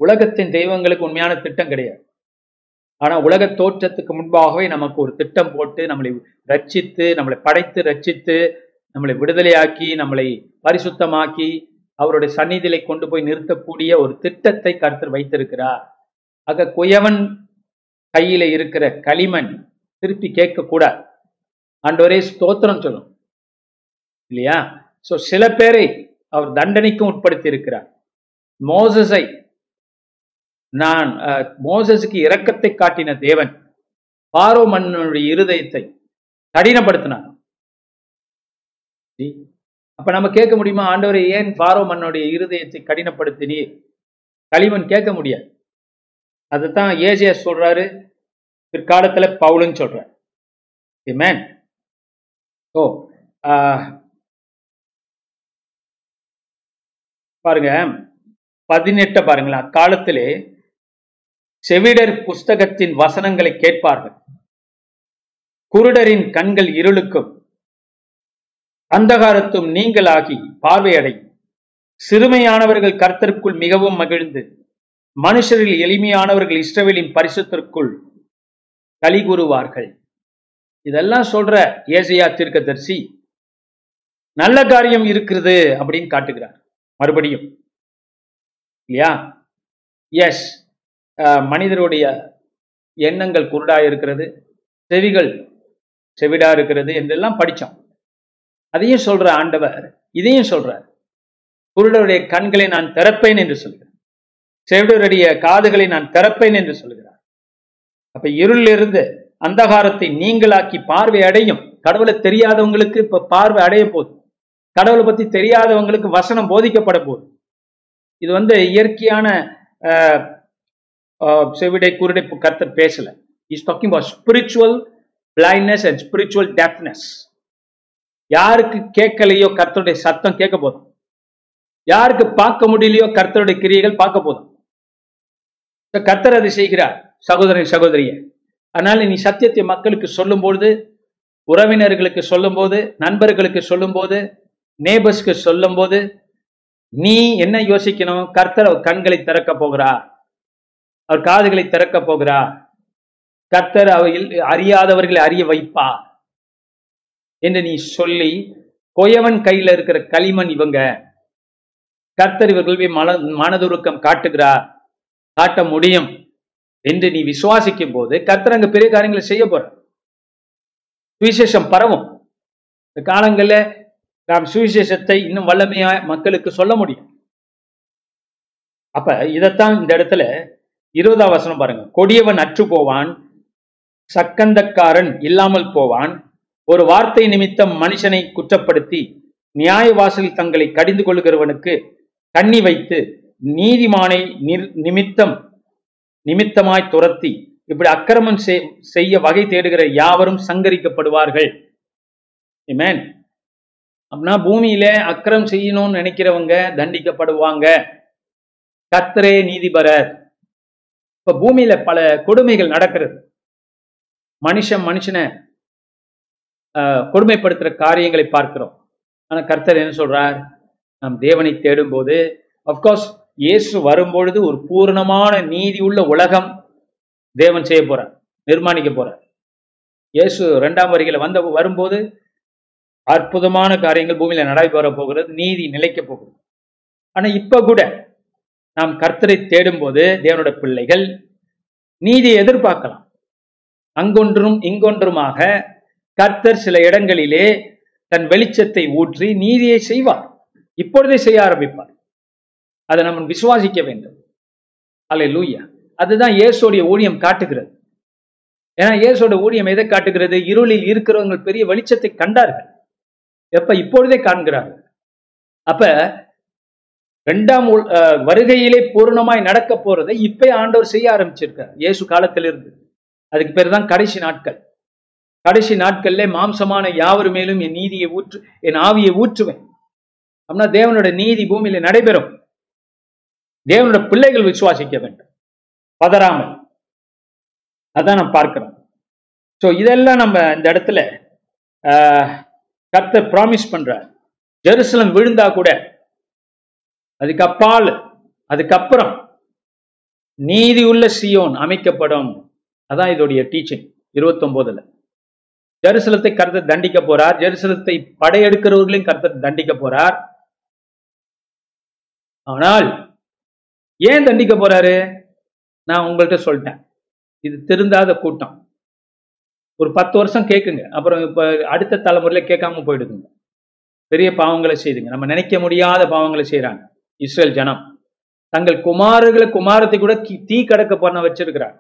உலகத்தின் தெய்வங்களுக்கு உண்மையான திட்டம் கிடையாது. ஆனா உலக தோற்றத்துக்கு முன்பாகவே நமக்கு ஒரு திட்டம் போட்டு நம்மளை ரட்சித்து, நம்மளை படைத்து ரட்சித்து, நம்மளை விடுதலையாக்கி, நம்மளை பரிசுத்தமாக்கி அவருடைய சந்நிதியிலே கொண்டு போய் நிறுத்தக்கூடிய ஒரு திட்டத்தை கர்த்தர் வைத்திருக்கிறார். ஆக குயவன் கையில இருக்கிற களிமண் திருப்பி கேட்க கூடாது. ஆண்டவரே ஸ்தோத்திரம் சொல்லும் இல்லையா? ஸோ சில பேரை அவர் தண்டனைக்கும் உட்படுத்தி இருக்கிறார். மோசஸை நான் மோசஸுக்கு இரக்கத்தை காட்டின தேவன் பார்வோ மன்னனுடைய இருதயத்தை கடினப்படுத்தினார். அப்ப நம்ம கேட்க முடியுமா, ஆண்டவரை ஏன் பார்வோ மன்னனுடைய இருதயத்தை கடினப்படுத்தினே? கலிவன் கேட்க முடியாது. அதுதான் ஏசியா சொல்றாரு, பிற்காலத்துல பவுலுன்னு சொல்றாரு. ஆமென். ஓ பாருங்க, பதினெட்ட பாருங்களேன். அக்காலத்திலே செவிடர் புஸ்தகத்தின் வசனங்களை கேட்பார்கள், குருடரின் கண்கள் இருளுக்கும் அந்தகாரத்தும் நீங்களாகி பார்வையடையும். சிறுமையானவர்கள் கர்த்தருக்குள் மிகவும் மகிழ்ந்து, மனுஷரில் எளிமையானவர்கள் இஸ்ரவேலின் பரிசுத்திற்குள் களி கூறுவார்கள். இதெல்லாம் சொல்ற ஏசாயா தீர்க்கதரிசி நல்ல காரியம் இருக்கிறது அப்படின்னு காட்டுகிறார். மறுபடியும் இல்லையா? எஸ், மனிதருடைய எண்ணங்கள் குருடா இருக்கிறது, செவிகள் செவிடா இருக்கிறது என்றெல்லாம் படித்தோம். அதையும் சொல்ற ஆண்டவர், இதையும் சொல்றார். குருடருடைய கண்களை நான் திறப்பேன் என்று சொல்கிறார், செவிடருடைய காதுகளை நான் திறப்பேன் என்று சொல்கிறார். அப்ப இருளிலிருந்து அந்தகாரத்தை நீங்களாக்கி பார்வை அடையும். கடவுளை தெரியாதவங்களுக்கு இப்ப பார்வை அடைய போகுது. கடவுளை பத்தி தெரியாதவங்களுக்கு வசனம் போதிக்கப்பட போகுது. இது வந்து இயற்கையான செவிடை குருடை கர்த்தர் பேசல. Is talking about spiritual blindness and spiritual deafness. யாருக்கு கேட்கலையோ கர்த்தருடைய சத்தம் கேட்க போதும், யாருக்கு பார்க்க முடியலையோ கர்த்தருடைய கிரியைகள் பார்க்க போதும். கர்த்தர் அதை செய்கிறார். சகோதரன் சகோதரிய, அதனால நீ சத்தியத்தை மக்களுக்கு சொல்லும் பொழுது, உறவினர்களுக்கு சொல்லும் போது, நண்பர்களுக்கு சொல்லும் போது, நேபர்ஸ்க்கு சொல்லும் போது நீ என்ன யோசிக்கணும்? கர்த்தர் அவர் கண்களை திறக்க போகிறார், அவர் காதுகளை திறக்க போகிறார், கர்த்தர் அவர் அறியாதவர்களை அறிய வைப்பார் என்று நீ சொல்லி, கொயவன் கையில இருக்கிற களிமண் இவங்க, கர்த்தர் இவர்கள் மன மனதுருக்கம் காட்டுகிறார், காட்ட முடியும் என்று நீ விசுவாசிக்கும் போது கர்த்தர் அங்க பெரிய காரியங்களை செய்ய போற. சுவிசேஷம் பரவும். இந்த காலங்களில் நாம் சுவிசேஷத்தை இன்னும் வல்லமையா மக்களுக்கு சொல்ல முடியும். அப்ப இதத்தான் இந்த இடத்துல இருபதாம் வசனம் பாருங்க. கொடியவன் அற்று போவான், சக்கந்தக்காரன் இல்லாமல் போவான், ஒரு வார்த்தை நிமித்தம் மனுஷனை குற்றப்படுத்தி நியாய வாசலில் தங்களை கடிந்து கொள்கிறவனுக்கு கண்ணி வைத்து நீதிமானை நிமித்தம் நிமித்தமாய் துரத்தி இப்படி அக்கிரமம் செய்ய வகை தேடுகிற யாவரும் சங்கரிக்கப்படுவார்கள். ஆமென். அப்படின்னா பூமியில அக்கிரம் செய்யணும்னு நினைக்கிறவங்க தண்டிக்கப்படுவாங்க. கர்த்தரே நீதிபரர். இப்ப பூமியில பல கொடுமைகள் நடக்கிறது. மனுஷன் மனுஷனை கொடுமைப்படுத்துற காரியங்களை பார்க்கிறோம். ஆனா கர்த்தர் என்ன சொல்றார்? நம் தேவனை தேடும் போது, அப்கோர்ஸ் இயேசு வரும்பொழுது ஒரு பூர்ணமான நீதி உள்ள உலகம் தேவன் செய்ய போறார், நிர்மாணிக்க போறார். இயேசு இரண்டாம் வருகையில வந்த வரும்போது அற்புதமான காரியங்கள் பூமியில நடைபெற போகிறது, நீதி நிலைக்க போகிறது. ஆனா இப்ப கூட நாம் கர்த்தரை தேடும் போது தேவனுடைய பிள்ளைகள் நீதியை எதிர்பார்க்கலாம். அங்கொன்றும் இங்கொன்றுமாக கர்த்தர் சில இடங்களிலே தன் வெளிச்சத்தை ஊற்றி நீதியை செய்வார். இப்பொழுதே செய்ய ஆரம்பிப்பார். அதை நம்ம விசுவாசிக்க வேண்டும். அல்லேலூயா. அதுதான் இயேசுடைய ஊழியம் காட்டுகிறது. ஏன்னா இயேசுடைய ஊழியம் எதை காட்டுகிறது? இருளில் இருக்கிறவங்க பெரிய வெளிச்சத்தை கண்டார்கள். எப்ப? இப்பொழுதே காண்கிறார்கள். அப்ப இரண்டாம் வருகையிலே பூர்ணமாய் நடக்க போறதை இப்ப ஆண்டவர் செய்ய ஆரம்பிச்சிருக்கார் இயேசு காலத்திலிருந்து. அதுக்கு பேர் தான் கடைசி நாட்கள். கடைசி நாட்கள்ல மாம்சமான யாவர் மேலும் என் நீதியை ஊற்று என் ஆவியை ஊற்றுவேன். அப்படின்னா தேவனோட நீதி பூமியில நடைபெறும். தேவனோட பிள்ளைகள் விசுவாசிக்க வேண்டும், பதறாமல். அதான் நம்ம பார்க்கிறோம். ஸோ இதெல்லாம் நம்ம இந்த இடத்துல கர்த்தர் ப்ராமிஸ் பண்றார். ஜெருசலம் விழுந்தா கூட அதுக்கப்பால் அதுக்கப்புறம் நீதி உள்ள சியோன் அமைக்கப்படும். அதான் இதோடைய டீச்சிங். இருபத்தி ஒன்பதுல ஜெருசலத்தை கர்த்தர் தண்டிக்க போறார். ஜெருசலத்தை படையெடுக்கிறவர்களையும் கர்த்தர் தண்டிக்க போறார். ஆனால் ஏன் தண்டிக்க போறாரு? நான் உங்கள்கிட்ட சொல்லிட்டேன், இது திருந்தாத கூட்டம். ஒரு பத்து வருஷம் கேட்குங்க, அப்புறம் இப்போ அடுத்த தலைமுறையில் கேட்காம போயிடுதுங்க. பெரிய பாவங்களை செய்துங்க, நம்ம நினைக்க முடியாத பாவங்களை செய்யறாங்க. இஸ்ரேல் ஜனம் தங்கள் குமாரர்களை குமாரத்தை கூட தீ கடக்க பண்ண வச்சிருக்கிறார்,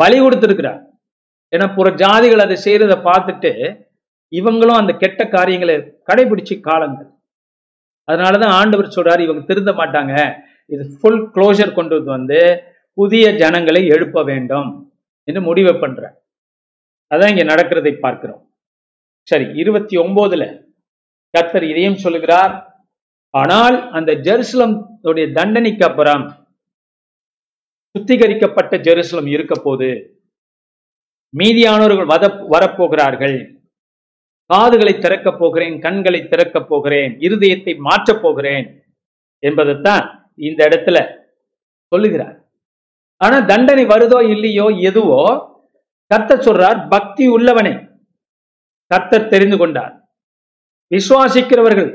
பலி கொடுத்திருக்கிறார். ஏன்னா புற ஜாதிகள் அதை செய்யறதை பார்த்துட்டு இவங்களும் அந்த கெட்ட காரியங்களை கடைபிடிச்சு காலங்கள். அதனாலதான் ஆண்டவர் சொல்றாரு, இவங்க திருந்த மாட்டாங்க, இது ஃபுல் க்ளோஷர் கொண்டு வந்து புதிய ஜனங்களை எழுப்ப வேண்டும் என்று முடிவு பண்ற. அதான் இங்க நடக்கிறதை பார்க்கிறோம். சரி, இருபத்தி ஒன்பதுல கர்த்தர் இதையும் சொல்லுகிறார், ஆனால் அந்த ஜெருசலம் உடைய தண்டனைக்கு அப்புறம் சுத்திகரிக்கப்பட்ட ஜெருசலம் இருக்க போது மீதியானவர்கள் வத வரப்போகிறார்கள். காதுகளை திறக்கப் போகிறேன், கண்களை திறக்கப் போகிறேன், இருதயத்தை மாற்றப் போகிறேன் என்பதைத்தான் இந்த இடத்துல சொல்லுகிறார். ஆனா தண்டனை வருதோ இல்லையோ எதுவோ கர்த்தர் சொல்றார், பக்தி உள்ளவனை கர்த்தர் தெரிந்து கொண்டார், விசுவாசிக்கிறவர்கள்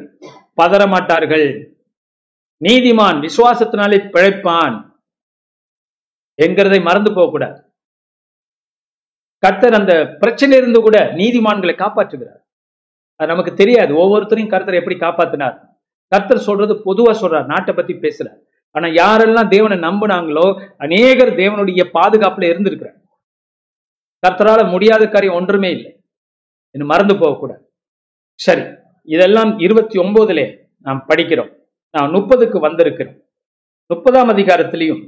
பதறமாட்டார்கள், நீதிமான் விசுவாசத்தினாலே பிழைப்பான் என்கிறதை மறந்து போகக்கூடாது. கர்த்தர் அந்த பிரச்சனையிலிருந்து கூட நீதிமான்களை காப்பாற்றுகிறார். அது நமக்கு தெரியாது, ஒவ்வொருத்தரையும் கர்த்தர் எப்படி காப்பாத்தினார். கர்த்தர் சொல்றது பொதுவா சொல்றார், நாட்டை பத்தி பேசுறார். ஆனா யாரெல்லாம் தேவனை நம்பினாங்களோ அநேகர் தேவனுடைய பாதுகாப்புல இருந்திருக்கிறார். கர்த்தரால முடியாத காரியம் ஒன்றுமே இல்லை, இன்னும் மறந்து போகக்கூடாது. சரி, இதெல்லாம் இருபத்தி ஒன்பதுல நாம் படிக்கிறோம். நான் முப்பதுக்கு வந்திருக்கிறோம். முப்பதாம் அதிகாரத்திலையும்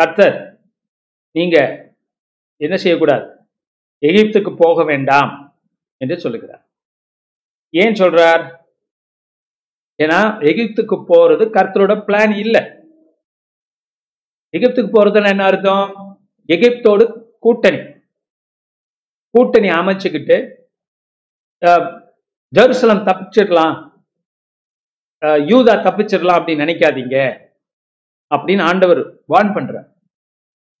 கர்த்தர் நீங்க என்ன செய்யக்கூடாது, எகிப்துக்கு போக வேண்டாம் என்று சொல்லுகிறார். ஏன் சொல்றார்? ஏன்னா எகிப்துக்கு போறது கர்த்தரோட பிளான் இல்லை. எகிப்துக்கு போறதுன்னு என்ன அர்த்தம்? எகிப்தோடு கூட்டணி கூட்டணி அமைச்சுக்கிட்டு ஜெருசலம் தப்பிச்சிடலாம், யூதா தப்பிச்சிடலாம் அப்படின்னு நினைக்காதீங்க அப்படின்னு ஆண்டவர் வார்ன் பண்றார்.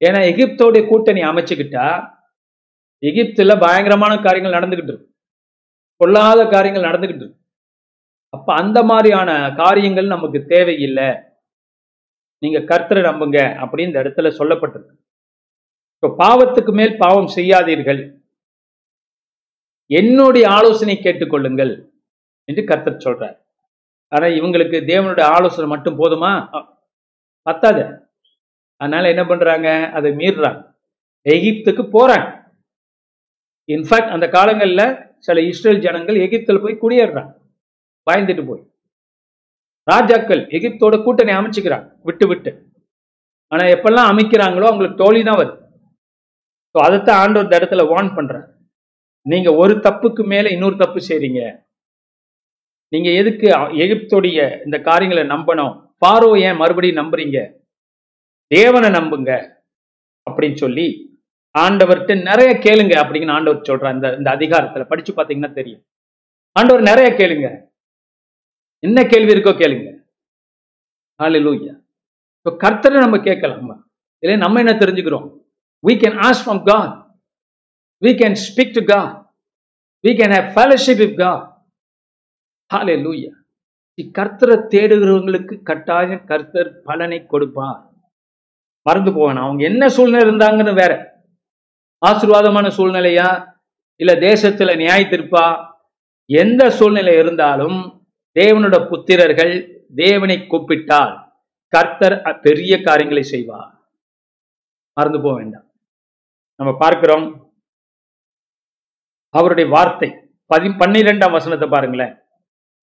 ஏன்னா எகிப்தோடைய கூட்டணி அமைச்சுக்கிட்டா எகிப்துல பயங்கரமான காரியங்கள் நடந்துகிட்டு இருக்கு, பொல்லாத காரியங்கள் நடந்துகிட்டு இருக்கு. அப்ப அந்த மாதிரியான காரியங்கள் நமக்கு தேவையில்லை, நீங்க கர்த்தரை நம்புங்க அப்படின்னு இந்த இடத்துல சொல்லப்பட்டிருக்கு. இப்போ பாவத்துக்கு மேல் பாவம் செய்யாதீர்கள், என்னுடைய ஆலோசனை கேட்டுக்கொள்ளுங்கள் என்று கர்த்தர் சொல்றார். ஆனா இவங்களுக்கு தேவனுடைய ஆலோசனை மட்டும் போதுமா? பத்தாது. அதனால என்ன பண்றாங்க, அதை மீறுறாங்க, எகிப்துக்கு போறாங்க. இன்ஃபேக்ட் அந்த காலங்களில் சில இஸ்ரேல் ஜனங்கள் எகிப்தில் போய் குடியேறாங்க, பயந்துட்டு போய். ராஜாக்கள் எகிப்தோட கூட்டணி அமைச்சுக்கிறாங்க விட்டு விட்டு. ஆனா எப்பெல்லாம் அமைக்கிறாங்களோ அவங்களுக்கு தோல்வி தான் வருது. ஸோ அதைத்தான் ஆண்டவர் இந்த இடத்துல வார்ன் பண்றாங்க, நீங்க ஒரு தப்புக்கு மேல இன்னொரு தப்பு செய்றீங்க, நீங்க எதுக்கு எகிப்தோடைய இந்த காரியங்களை நம்பணும், பார்வோ ஏன் மறுபடியும் நம்புறீங்க, தேவனை நம்புங்க அப்படின்னு சொல்லி ஆண்டவர்கிட்ட நிறைய கேளுங்க அப்படின்னு ஆண்டவர் சொல்றார். இந்த இந்த அதிகாரத்துல படிச்சு பாத்தீங்கன்னா தெரியும், ஆண்டவர் நிறைய கேளுங்க, என்ன கேள்வி இருக்கோ கேளுங்க. ஹல்லேலூயா. இப்போ கர்த்தரை நம்ம கேட்கலாமா? இல்லை நம்ம என்ன தெரிஞ்சுக்கிறோம்? we can ask from God, we can speak to God, we can have fellowship with God. ஹல்லேலூயா. கர்த்தரை தேடுகிறவங்களுக்கு கட்டாயம் கர்த்தர் பலனை கொடுப்பார். மறந்து போவேன், அவங்க என்ன சூழ்நிலை இருந்தாங்கன்னு வேற, ஆசீர்வாதமான சூழ்நிலையா இல்ல தேசத்துல நியாய தீர்ப்பா, எந்த சூழ்நிலை இருந்தாலும் தேவனோட புத்திரர்கள் தேவனை கூப்பிட்டால் கர்த்தர் பெரிய காரியங்களை செய்வார். மறந்து போக வேண்டாம். நம்ம பார்க்கிறோம் அவருடைய வார்த்தை, பதி பன்னிரெண்டாம் வசனத்தை பாருங்களேன்.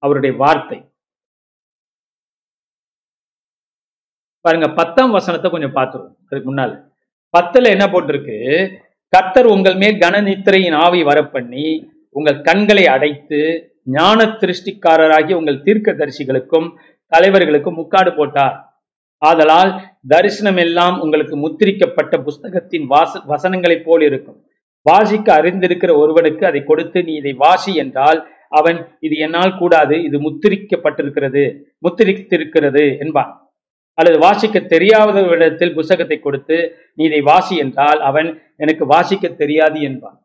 அவருடைய வார்த்தை பாருங்க, பத்தாம் வசனத்தை கொஞ்சம் பார்த்துருவோம். அதுக்கு முன்னால பத்துல என்ன போட்டிருக்கு, கர்த்தர் உங்கள் மேல் கனநித்திரையின் ஆவி வரப்பண்ணி உங்கள் கண்களை அடைத்து ஞான திருஷ்டிக்காரராகி உங்கள் தீர்க்க தரிசிகளுக்கும் தலைவர்களுக்கும் முக்காடு போட்டார். ஆதலால் தரிசனம் எல்லாம் உங்களுக்கு முத்திரிக்கப்பட்ட புஸ்தகத்தின் வாச வசனங்களைப் போல் இருக்கும். வாசிக்க அறிந்திருக்கிற ஒருவனுக்கு அதை கொடுத்து நீ இதை வாசி என்றால் அவன் இது என்னால் கூடாது, இது முத்திரிக்கப்பட்டிருக்கிறது, முத்திரித்திருக்கிறது என்பான். அல்லது வாசிக்க தெரியாதவரிடத்தில் புஸ்தகத்தை கொடுத்து நீ இதை வாசி என்றால் அவன் எனக்கு வாசிக்க தெரியாது என்பான்.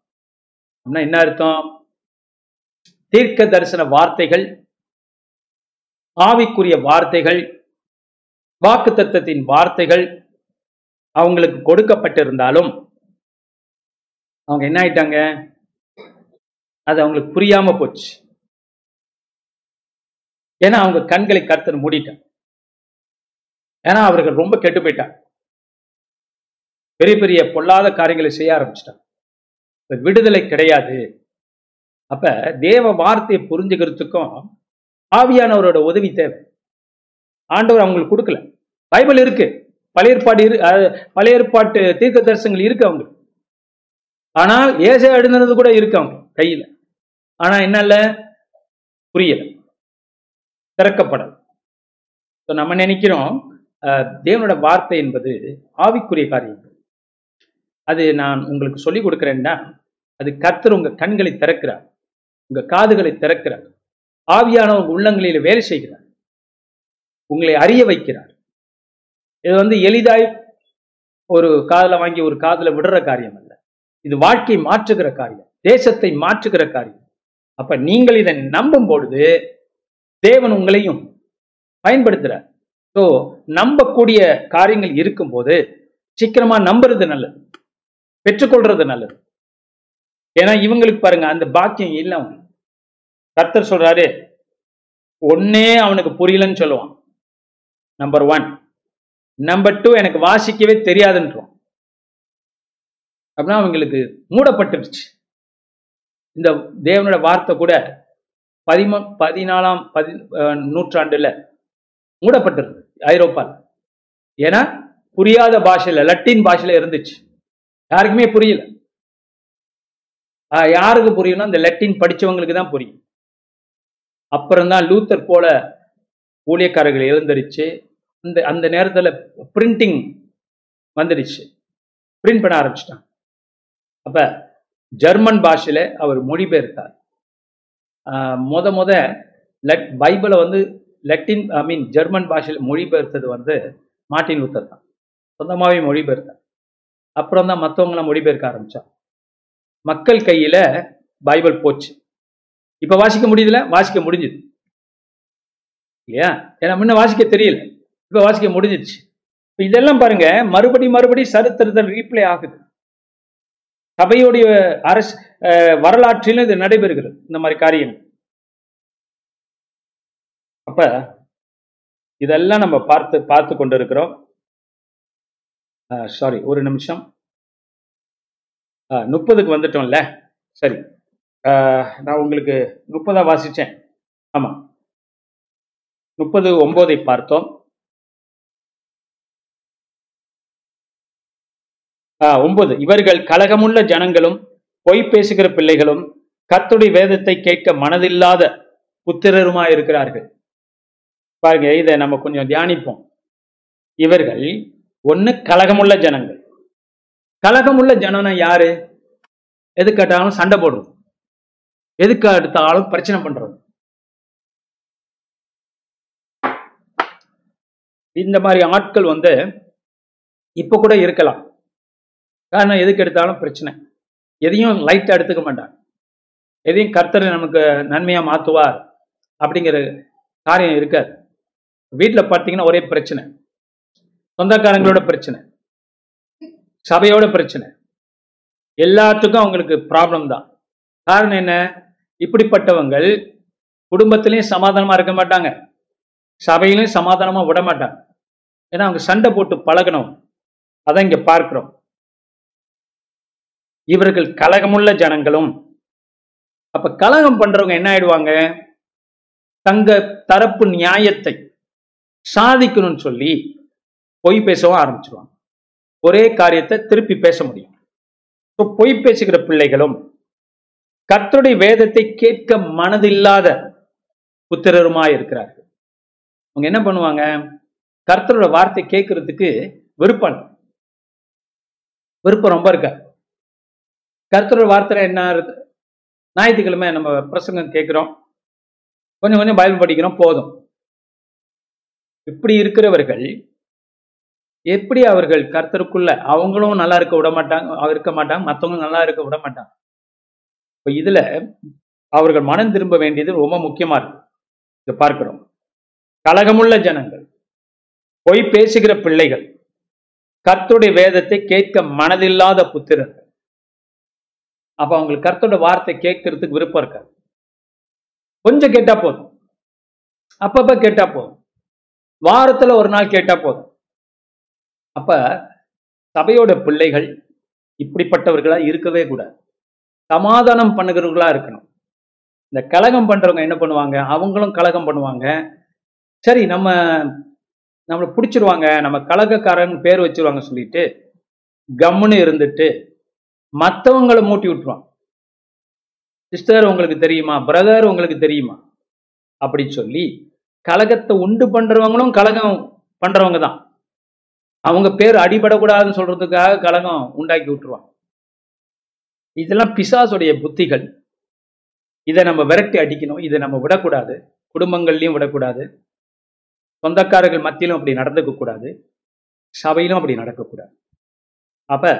அப்படின்னா என்ன அர்த்தம்? தீர்க்க தரிசன வார்த்தைகள், ஆவிக்குரிய வார்த்தைகள், வாக்குத்தத்தத்தின் வார்த்தைகள் அவங்களுக்கு கொடுக்கப்பட்டிருந்தாலும் அவங்க என்ன ஆயிட்டாங்க, அது அவங்களுக்கு புரியாம போச்சு. ஏன்னா அவங்க கண்களை கர்த்தர் மூடிட்டார். ஏன்னா அவர்கள் ரொம்ப கெட்டு போயிட்டாங்க, பெரிய பெரிய பொல்லாத காரியங்களை செய்ய ஆரம்பிச்சிட்டாங்க. விடுதலை கிடையாது. அப்ப தேவ வார்த்தையை புரிஞ்சுக்கிறதுக்கும் ஆவியானவரோட உதவி தேவை. ஆண்டவர் அவங்களுக்கு கொடுக்கல. பைபிள் இருக்கு, பழைய ஏற்பாடு இரு பழைய ஏற்பாட்டு தீர்க்க தரிசனங்கள் இருக்கு அவங்களுக்கு. ஆனால் ஏசாயா எழுதுனது கூட இருக்கு அவங்க கையில. ஆனா என்னால புரியல, திறக்கப்படல. ஸோ நம்ம நினைக்கிறோம் தேவனோட வார்த்தை என்பது ஆவிக்குரிய காரியம். அது நான் உங்களுக்கு சொல்லி கொடுக்குறேன்னா அது கர்த்தர் உங்க கண்களை திறக்கிறார், உங்க காதுகளை திறக்கிறார், ஆவியான உங்க உள்ளங்களில் வேலை செய்கிறார், உங்களை அறிய வைக்கிறார். இது வந்து எளிதாய் ஒரு காதல வாங்கி ஒரு காதல விடுற காரியம் அல்ல. இது வாழ்க்கையை மாற்றுகிற காரியம், தேசத்தை மாற்றுகிற காரியம். அப்ப நீங்கள் இதை நம்பும் பொழுது தேவன் உங்களையும் பயன்படுத்துறார். ஸோ நம்பக்கூடிய காரியங்கள் இருக்கும்போது சீக்கிரமா நம்புறது நல்லது, பெற்றுக்கொள்றது நல்லது. ஏன்னா இவங்களுக்கு பாருங்க அந்த பாக்கியம் இல்லை. அவங்களுக்கு கர்த்தர் சொல்றாரு, ஒன்னே அவனுக்கு புரியலன்னு சொல்லுவான், நம்பர் ஒன். நம்பர் டூ, எனக்கு வாசிக்கவே தெரியாதுன்றோம். அப்படின்னா அவங்களுக்கு மூடப்பட்டுருச்சு. இந்த தேவனோட வார்த்தை கூட பதிமூ பதினாலாம் பதி நூற்றாண்டுல மூடப்பட்டிருக்கு ஐரோப்பாவில். ஏன்னா புரியாத பாஷையில, லட்டின் பாஷையில இருந்துச்சு, யாருக்குமே புரியல. யாருக்கு புரியும்னா இந்த லட்டின் படிச்சவங்களுக்கு தான் புரியும். அப்புறம்தான் லூத்தர் போல ஊழியக்காரர்கள் எழுந்திருச்சு. அந்த அந்த நேரத்துல பிரிண்டிங் வந்துடுச்சு, பிரிண்ட் பண்ண ஆரம்பிச்சிட்டாங்க. அப்ப ஜெர்மன் பாஷையில அவர் மொழிபெயர்த்தார். முத முத லட் பைபிளை வந்து லட்டின் ஐ மீன் ஜெர்மன் பாஷையில மொழிபெயர்த்தது வந்து மார்ட்டின் லூத்தர் தான், சொந்தமாகவே மொழிபெயர்த்தார். அப்புறம் தான் மற்றவங்களாம் மொழிபெயர்க்க ஆரம்பித்தார். மக்கள் கையில பைபிள் போச்சு. இப்ப வாசிக்க முடியுதுல, வாசிக்க முடிஞ்சுது இல்லையா? ஏன்னா முன்ன வாசிக்க தெரியல, இப்ப வாசிக்க முடிஞ்சிச்சு. இப்போ இதெல்லாம் பாருங்க, மறுபடி மறுபடி சரித்திரத்தில் ரீப்ளே ஆகுது. சபையுடைய அரசு வரலாற்றிலும் இது நடைபெறுகிறது, இந்த மாதிரி காரியம். அப்ப இதெல்லாம் நம்ம பார்த்து பார்த்து கொண்டு இருக்கிறோம். சாரி, ஒரு நிமிஷம், முப்பதுக்கு வந்துட்டோம்ல. சரி, நான் உங்களுக்கு முப்பதா வாசிச்சேன். ஆமா, முப்பது ஒன்பதை பார்த்தோம். ஒன்பது, இவர்கள் கலகமுள்ள ஜனங்களும் பொய் பேசுகிற பிள்ளைகளும் கர்த்தருடைய வேதத்தை கேட்க மனதில்லாத புத்திரருமா இருக்கிறார்கள். பாருங்க, இதை நம்ம கொஞ்சம் தியானிப்போம். இவர்கள் ஒன்னு கலகமுள்ள ஜனங்கள். கலகமுள்ள ஜனம்னா யாரு? எதுக்காட்டாலும் சண்டை போடுவோம், எதுக்கு அடுத்தாலும் பிரச்சனை பண்றோம், இந்த மாதிரி ஆட்கள் வந்து இப்ப கூட இருக்கலாம். காரணம், எதுக்கு எடுத்தாலும் பிரச்சனை, எதையும் லைட்டா எடுத்துக்க மாட்டாங்க, எதையும் கர்த்தர் நமக்கு நன்மையா மாத்துவார் அப்படிங்கிற காரியம் இருக்காது. வீட்டுல பார்த்தீங்கன்னா ஒரே பிரச்சனை, சொந்தக்காரங்களோட பிரச்சனை, சபையோட பிரச்சனை, எல்லாத்துக்கும் அவங்களுக்கு ப்ராப்ளம் தான். காரணம் என்ன? இப்படிப்பட்டவங்கள் குடும்பத்திலையும் சமாதானமா இருக்க மாட்டாங்க, சபையிலையும் சமாதானமா விட மாட்டாங்க. ஏன்னா அவங்க சண்டை போட்டு பழகணும். அதான் இங்க பார்க்கிறோம், இவர்கள் கலகமுள்ள ஜனங்களும். அப்ப கலகம் பண்றவங்க என்ன ஆயிடுவாங்க? தங்க தரப்பு நியாயத்தை சாதிக்கணும்னு சொல்லி பொய் பேசவும் ஆரம்பிச்சிருவாங்க. ஒரே காரியத்தை திருப்பி பேச முடியும். ஸோ பொய் பேசுகிற பிள்ளைகளும் கர்த்தருடைய வேதத்தை கேட்க மனதில்லாத புத்திரருமாய் இருக்கிறார்கள். அவங்க என்ன பண்ணுவாங்க? கர்த்தரோட வார்த்தை கேட்கறதுக்கு விருப்பம் விருப்பம் ரொம்ப இருக்காது. கர்த்தரோட வார்த்தை என்ன இருக்கு? ஞாயிற்றுக்கிழமை நம்ம பிரசங்கம் கேட்குறோம், கொஞ்சம் கொஞ்சம் பைபிள் படிக்கிறோம், போதும். இப்படி இருக்கிறவர்கள் எப்படி அவர்கள் கர்த்தருக்குள்ள அவங்களும் நல்லா இருக்க விட மாட்டாங்க இருக்க மாட்டாங்க மற்றவங்களும் நல்லா இருக்க விட மாட்டாங்க. இப்போ இதுல அவர்கள் மனம் திரும்ப வேண்டியது ரொம்ப முக்கியமா இருக்கு. இதை பார்க்கிறோம், கலகமுள்ள ஜனங்கள், பொய் பேசுகிற பிள்ளைகள், கர்த்தருடைய வேதத்தை கேட்க மனதில்லாத புத்திரர்கள். அப்ப அவங்களுக்கு கர்த்தரோட வார்த்தை கேட்கறதுக்கு விருப்பம் இருக்காது, கொஞ்சம் கேட்டா போதும். அப்பப்ப கேட்டா போதும், வாரத்துல ஒரு நாள் கேட்டா போதும். அப்ப சபையோட பிள்ளைகள் இப்படிப்பட்டவர்களா இருக்கவே கூடாது, சமாதானம் பண்ணுகிறவர்களா இருக்கணும். இந்த கலகம் பண்றவங்க என்ன பண்ணுவாங்க, அவங்களும் கலகம் பண்ணுவாங்க. சரி, நம்ம நம்மளை பிடிச்சிருவாங்க, நம்ம கலகக்காரன் பேர் வச்சிருவாங்க சொல்லிட்டு கம்முன்னு இருந்துட்டு மற்றவங்களை மூட்டி விட்டுருவாங்க. சிஸ்டர் உங்களுக்கு தெரியுமா, பிரதர் உங்களுக்கு தெரியுமா அப்படின்னு சொல்லி கலகத்தை உண்டு பண்றவங்களும் கலகம் பண்றவங்க தான். அவங்க பேர் அடிபடக்கூடாதுன்னு சொல்றதுக்காக கலகம் உண்டாக்கி விட்டுருவாங்க. இதெல்லாம் பிசாசுடைய புத்திகள். இதை நம்ம விரட்டி அடிக்கணும், இதை நம்ம விடக்கூடாது, குடும்பங்கள்லையும் விடக்கூடாது, சொந்தக்காரர்கள் மத்தியிலும் அப்படி நடந்துக்க கூடாது, சபையிலும் அப்படி நடக்கக்கூடாது. அப்ப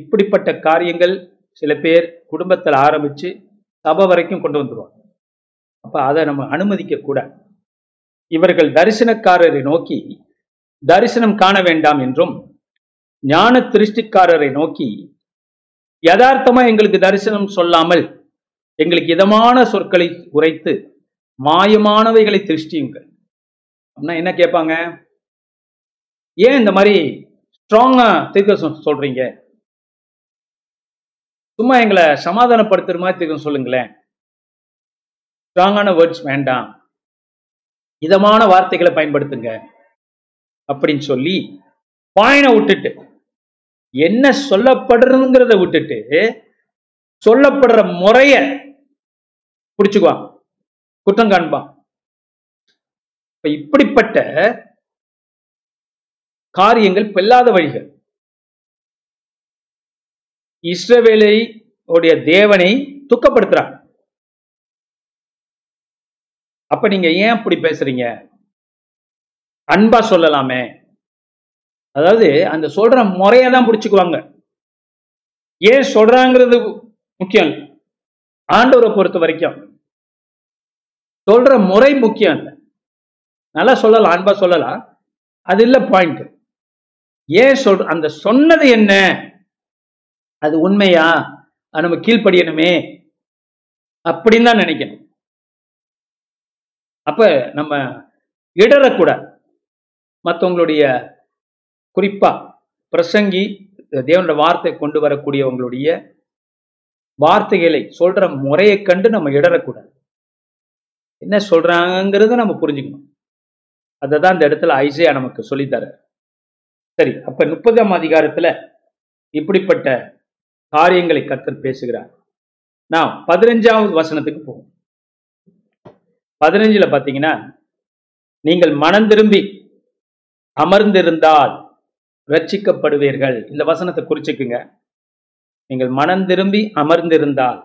இப்படிப்பட்ட காரியங்கள் சில பேர் குடும்பத்தில் ஆரம்பிச்சு சபை வரைக்கும் கொண்டு வந்துடுவாங்க. அப்ப அதை நம்ம அனுமதிக்க கூடாது. இவர்கள் தரிசனக்காரரை நோக்கி தரிசனம் காண வேண்டாம் என்றும், ஞான திருஷ்டிக்காரரை நோக்கி யதார்த்தமா எங்களுக்கு தரிசனம் சொல்லாமல் எங்களுக்கு இதமான சொற்களை உரைத்து மாயமானவைகளை திருஷ்டியுங்கள். அப்படின்னா என்ன கேட்பாங்க, ஏன் இந்த மாதிரி ஸ்ட்ராங்கா தீர்க்க சொல்றீங்க, சும்மா எங்களை சமாதானப்படுத்துற மாதிரி தீர்க்க சொல்லுங்களேன், ஸ்ட்ராங்கான வேர்ட்ஸ் வேண்டாம், இதமான வார்த்தைகளை பயன்படுத்துங்க அப்படின்னு சொல்லி பாயினை விட்டுட்டு, என்ன சொல்லப்படுறதுங்கிறத விட்டுட்டு சொல்லப்படுற முறைய பிடிச்சுக்குவான், குற்றம் காண்பான். இப்படிப்பட்ட காரியங்கள் பெல்லாத வழிகள். இஸ்ரவேலை உடைய தேவனை துக்கப்படுத்துறாங்க. அப்ப நீங்க ஏன் அப்படி பேசுறீங்க, அன்பா சொல்லலாமே. அதாவது அந்த சொல்ற முறையதான் பிடிச்சுக்குவாங்க. ஏன் சொல்றாங்கிறது முக்கியம் இல்லை, ஆண்டவரை பொறுத்த வரைக்கும் சொல்ற முறை முக்கியம் இல்லை. நல்லா சொல்லலாம், அன்பா சொல்லலாம், அது இல்லை பாயிண்ட். ஏன் சொல், அந்த சொன்னது என்ன, அது உண்மையா, நம்ம கீழ்ப்படியணுமே அப்படின்னு தான் நினைக்கணும். அப்ப நம்ம இடறக்கூடாது. மற்றவங்களுடைய, குறிப்பா பிரசங்கி தேவனுடைய வார்த்தை கொண்டு வரக்கூடியவங்களுடைய வார்த்தைகளை சொல்ற முறையை கண்டு நம்ம இடறக்கூடாது. என்ன சொல்றாங்கிறத நம்ம புரிஞ்சுக்கணும். அதை தான் இந்த இடத்துல ஐசையா நமக்கு சொல்லித்தர. சரி, அப்ப முப்பதாம் அதிகாரத்துல இப்படிப்பட்ட காரியங்களை கர்த்தர் பேசுகிறார். நான் பதினஞ்சாவது வசனத்துக்கு போவோம். பதினஞ்சுல பாத்தீங்கன்னா, நீங்கள் மனம் திரும்பி அமர்ந்திருந்தால் ரட்சிக்கப்படுவீர்கள். இந்த வசனத்தை குறிச்சுக்குங்க, நீங்கள் மனம் திரும்பி அமர்ந்திருந்தால்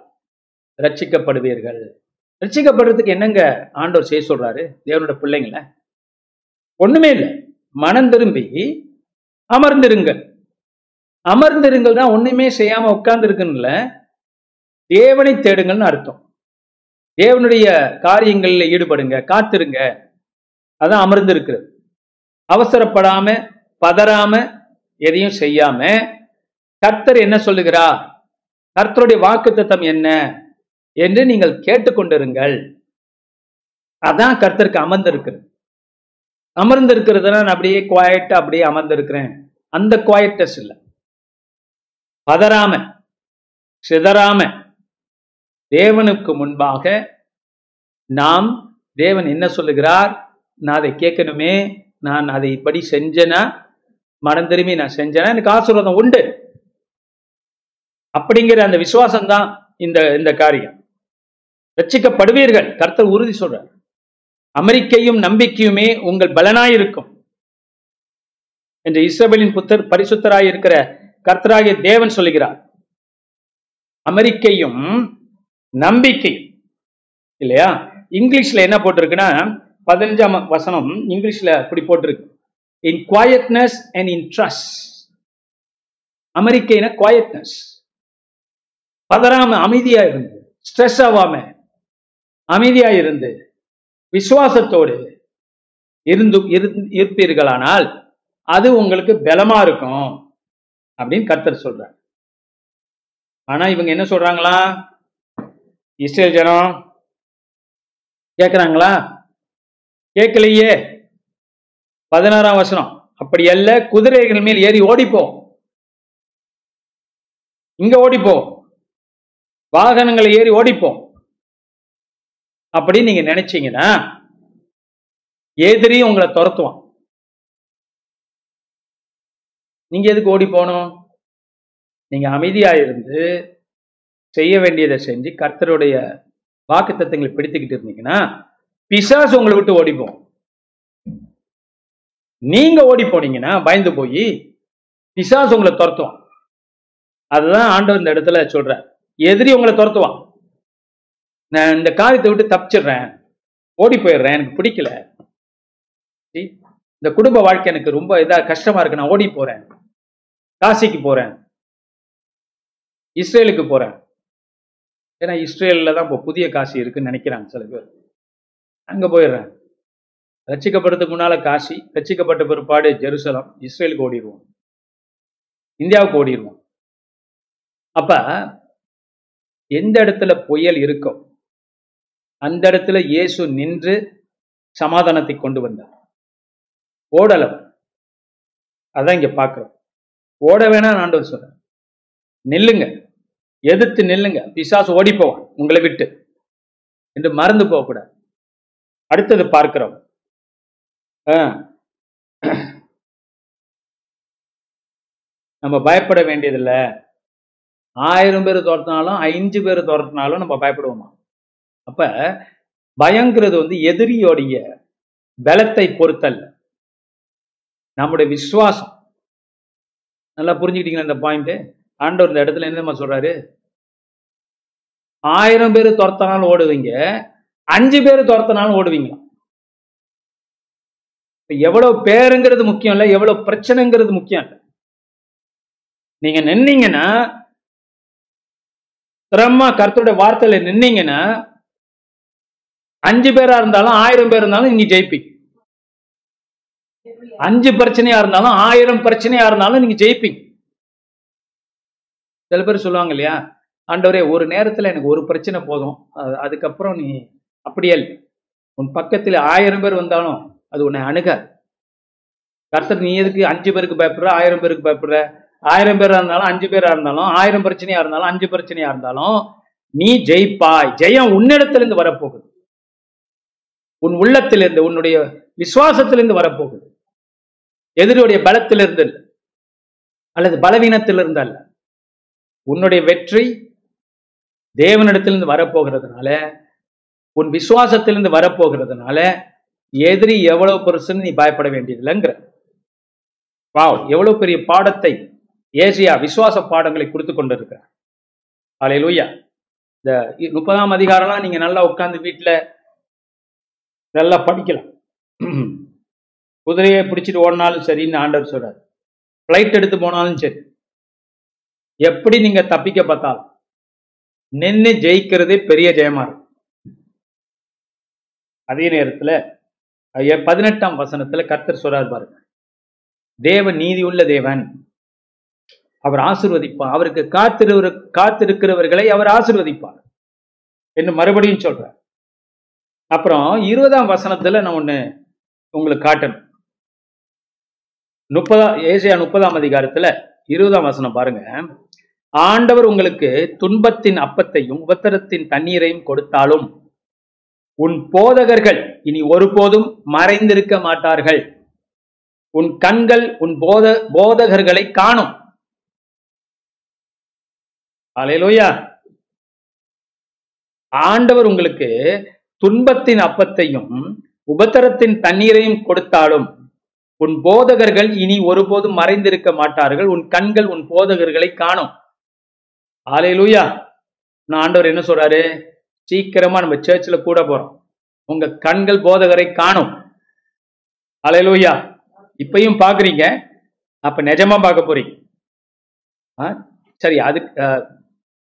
ரட்சிக்கப்படுவீர்கள். ரட்சிக்கப்படுறதுக்கு என்னங்க ஆண்டவர் செய்ய சொல்றாரு தேவனோட பிள்ளைங்களை? ஒண்ணுமே இல்லை, மனம் திரும்பி அமர்ந்திருங்கள். அமர்ந்திருங்கள் தான் ஒண்ணுமே செய்யாம உட்கார்ந்து இருக்குன்னு, தேவனை தேடுங்கள்னு அர்த்தம். தேவனுடைய காரியங்கள்ல ஈடுபடுங்க, காத்திருங்க, அதான் அமர்ந்திருக்கிறது. அவசரப்படாம பதறாம எதையும் செய்யாம கர்த்தர் என்ன சொல்லுகிறார், கர்த்தருடைய வாக்குத்தத்தம் என்ன என்று நீங்கள் கேட்டுக்கொண்டிருங்கள். அதான் கர்த்தருக்கு அமர்ந்திருக்கிறது. அமர்ந்திருக்கிறதுனா நான் அப்படியே குவாய்ட்டா அப்படியே அமர்ந்திருக்கிறேன், அந்த குவாய்டஸ் இல்லை. பதறாம சிதறாம தேவனுக்கு முன்பாக நாம், தேவன் என்ன சொல்லுகிறார் நான் அதை கேட்கணுமே, நான் அதை இப்படி செஞ்சேனா, மனம் திரும்பி நான் செஞ்சேனா எனக்கு ஆசீர்வாதம் உண்டு அப்படிங்கிற அந்த விசுவாசம்தான் இந்த இந்த காரியம். ரட்சிக்கப்படுவீர்கள் கர்த்தர் உறுதி சொல்றார். அமெரிக்கையும் நம்பிக்கையுமே உங்கள் பலனாயிருக்கும் என்று இஸ்ரவேலின் புத்தர் பரிசுத்தராயிருக்கிற கர்த்தராகிய தேவன் சொல்லுகிறார். அமெரிக்கையும் நம்பிக்கையும் இல்லையா? இங்கிலீஷ்ல என்ன போட்டிருக்குன்னா, பதினஞ்சாம் வசனம் இங்கிலீஷ்ல அப்படி போட்டிருக்கு, in quietness and in trust. அமெரிக்கைனா குவாய்ட்னஸ், பதறாம அமைதியா இருந்து, ஸ்ட்ரெஸ் ஆகாம அமைதியா இருந்து விசுவாசத்தோடு இருந்து இருப்பீர்களானால் அது உங்களுக்கு பலமா இருக்கும் அப்படின்னு கர்த்தர் சொல்றாங்க. ஆனா இவங்க என்ன சொல்றாங்களா, இஸ்ரவேல் ஜனம் கேட்கிறாங்களா, கேட்கலையே. பதினாறாம் வசனம், அப்படி அல்ல, குதிரைகள் மேல் ஏறி ஓடிப்போ, இங்க ஓடிப்போ, வாகனங்களை ஏறி ஓடிப்போம் அப்படின்னு நீங்க நினைச்சீங்கன்னா எதிரி உங்களை துரத்துவான். நீங்க எதுக்கு ஓடி போகணும்? நீங்க அமைதியாயிருந்து செய்ய வேண்டியதை செஞ்சு கர்த்தருடைய வாக்குத்தத்தங்களை பிடித்துக்கிட்டு இருந்தீங்கன்னா பிசாசு உங்களை விட்டு ஓடிப்போம். நீங்க ஓடி போனீங்கன்னா பயந்து போய் பிசாசு உங்களை துரத்துவான். அதுதான் ஆண்டவர் இந்த இடத்துல சொல்ற, எதிரி உங்களை துரத்துவான். நான் இந்த காரியத்தை விட்டு தப்பிச்சிடுறேன், ஓடி போயிடுறேன், எனக்கு பிடிக்கல, இந்த குடும்ப வாழ்க்கை எனக்கு ரொம்ப இதா கஷ்டமா இருக்கு, நான் ஓடி போறேன், காசிக்கு போறேன், இஸ்ரேலுக்கு போறேன். ஏன்னா இஸ்ரேலில் தான் இப்போ புதிய காசி இருக்குன்னு நினைக்கிறாங்க சில பேர். அங்கே போயிடுறேன். ரட்சிக்கப்படுறதுக்கு முன்னால காசி, ரட்சிக்கப்பட்ட பிற்பாடு ஜெருசலம், இஸ்ரேலுக்கு ஓடிடுவோம், இந்தியாவுக்கு ஓடிடுவோம். அப்ப எந்த இடத்துல புயல் இருக்கோ அந்த இடத்துல இயேசு நின்று சமாதானத்தை கொண்டு வந்தார். ஓடலவ, அதான் இங்க பார்க்கிறோம். ஓட வேணாம் ஆண்டவர் சொல்ற, நில்லுங்க, எதிர்த்து நில்லுங்க, பிசாசு ஓடி போவான் உங்களை விட்டு என்று மறந்து போகக்கூடாது. அடுத்தது பார்க்கிறோம். நம்ம பயப்பட வேண்டியதில்லை. ஆயிரம் பேர் துரத்தினாலும் ஐந்து பேர் துரத்தினாலும் நம்ம பயப்படுவோமா? அப்ப பயங்கிறது வந்து எதிரியோடைய பலத்தை பொறுத்தல்ல, நம்முடைய விசுவாசம். நல்லா புரிஞ்சுக்கிட்டீங்களா இந்த பாயிண்ட்? ஆண்டவர் இந்த இடத்துல என்ன சொல்றாரு? ஆயிரம் பேர் துரத்தினாலும் ஓடுவீங்க, அஞ்சு பேர் துரத்தினாலும் ஓடுவீங்களா? எவ்வளவு பேருங்கிறது முக்கியம் இல்லை, எவ்வளவு பிரச்சனைங்கிறது முக்கியம் இல்லை. நீங்க நின்னீங்கன்னா, திறமா கர்த்தருடைய வார்த்தையில நின்னீங்கன்னா, அஞ்சு பேரா இருந்தாலும் ஆயிரம் பேர் இருந்தாலும் நீங்க ஜெயிப்பீங்க. அஞ்சு பிரச்சனையா இருந்தாலும் ஆயிரம் பிரச்சனையா இருந்தாலும் நீங்க ஜெயிப்பீங்க. சில பேர் சொல்லுவாங்க இல்லையா, ஆண்டவரே ஒரு நேரத்துல எனக்கு ஒரு பிரச்சனை போதும், அதுக்கப்புறம் நீ அப்படியே உன் பக்கத்துல ஆயிரம் பேர் வந்தாலும் அது உன்னை அணுகாது. கர்த்தர் நீ எதுக்கு அஞ்சு பேருக்கு பயப்படுற, ஆயிரம் பேருக்கு பயப்படுற? ஆயிரம் பேரா இருந்தாலும் அஞ்சு பேரா இருந்தாலும் ஆயிரம் பிரச்சனையா இருந்தாலும் அஞ்சு பிரச்சனையா இருந்தாலும் நீ ஜெயிப்பாய். ஜெயம் உன்னிடத்திலிருந்து வரப்போகுது, உன் உள்ளத்திலிருந்து, உன்னுடைய விசுவாசத்திலிருந்து வரப்போகுது, எதிரியுடைய பலத்திலிருந்து அல்லது பலவீனத்திலிருந்து அல்ல. உன்னுடைய வெற்றி தேவனிடத்திலிருந்து வரப்போகிறதுனால, உன் விசுவாசத்திலிருந்து வரப்போகிறதுனால எதிரி எவ்வளவு பெருசுன்னு நீ பயப்பட வேண்டியதில்லைங்கிற வாவ். எவ்வளவு பெரிய பாடத்தை ஏசியா விசுவாச பாடங்களை கொடுத்து கொண்டு இருக்கிறார். ஹல்லேலூயா. இந்த முப்பதாம் அதிகாரம்லாம் நீங்க நல்லா உட்கார்ந்து வீட்டுல நல்லா படிக்கலாம். குதிரையை பிடிச்சிட்டு ஓடினாலும் சரின்னு ஆண்டவர் சொல்றாரு, பிளைட் எடுத்து போனாலும் சரி, எப்படி நீங்க தப்பிக்க பார்த்தாலும் நின்று ஜெயிக்கிறதே பெரிய ஜெயமா இருக்கும். அதே நேரத்துல பதினெட்டாம் வசனத்துல கர்த்தர் சொல்றார் பாருங்க, தேவன் நீதி உள்ள தேவன், அவர் ஆசீர்வதிப்பார், அவருக்கு காத்திரு காத்திருக்கிறவர்களை அவர் ஆசீர்வதிப்பார் என்று மறுபடியும் சொல்றார். அப்புறம் இருபதாம் வசனத்துல நான் ஒண்ணு உங்களுக்கு காட்டணும். முப்பதா ஏசாயா முப்பதாம் அதிகாரத்துல இருபதாம் வசனம் பாருங்க. ஆண்டவர் உங்களுக்கு துன்பத்தின் அப்பத்தையும் உபத்திரத்தின் தண்ணீரையும் கொடுத்தாலும் உன் போதகர்கள் இனி ஒருபோதும் மறைந்திருக்க மாட்டார்கள், உன் கண்கள் உன் போத போதகர்களை காணும். ஹல்லேலூயா. ஆண்டவர் உங்களுக்கு துன்பத்தின் அப்பத்தையும் உபத்திரத்தின் தண்ணீரையும் கொடுத்தாலும் உன் போதகர்கள் இனி ஒருபோதும் மறைந்திருக்க மாட்டார்கள், உன் கண்கள் உன் போதகர்களை காணும். ஹல்லேலூயா. நான் ஆண்டவர் என்ன சொல்றாரு? சீக்கிரமா நம்ம சர்ச்ல கூட போறோம், உங்க கண்கள் போதகரை காணும். ஹல்லேலூயா. இப்பையும் பாக்குறீங்க, அப்ப நிஜமா பார்க்க போறீங்க. சரி, அதுக்கு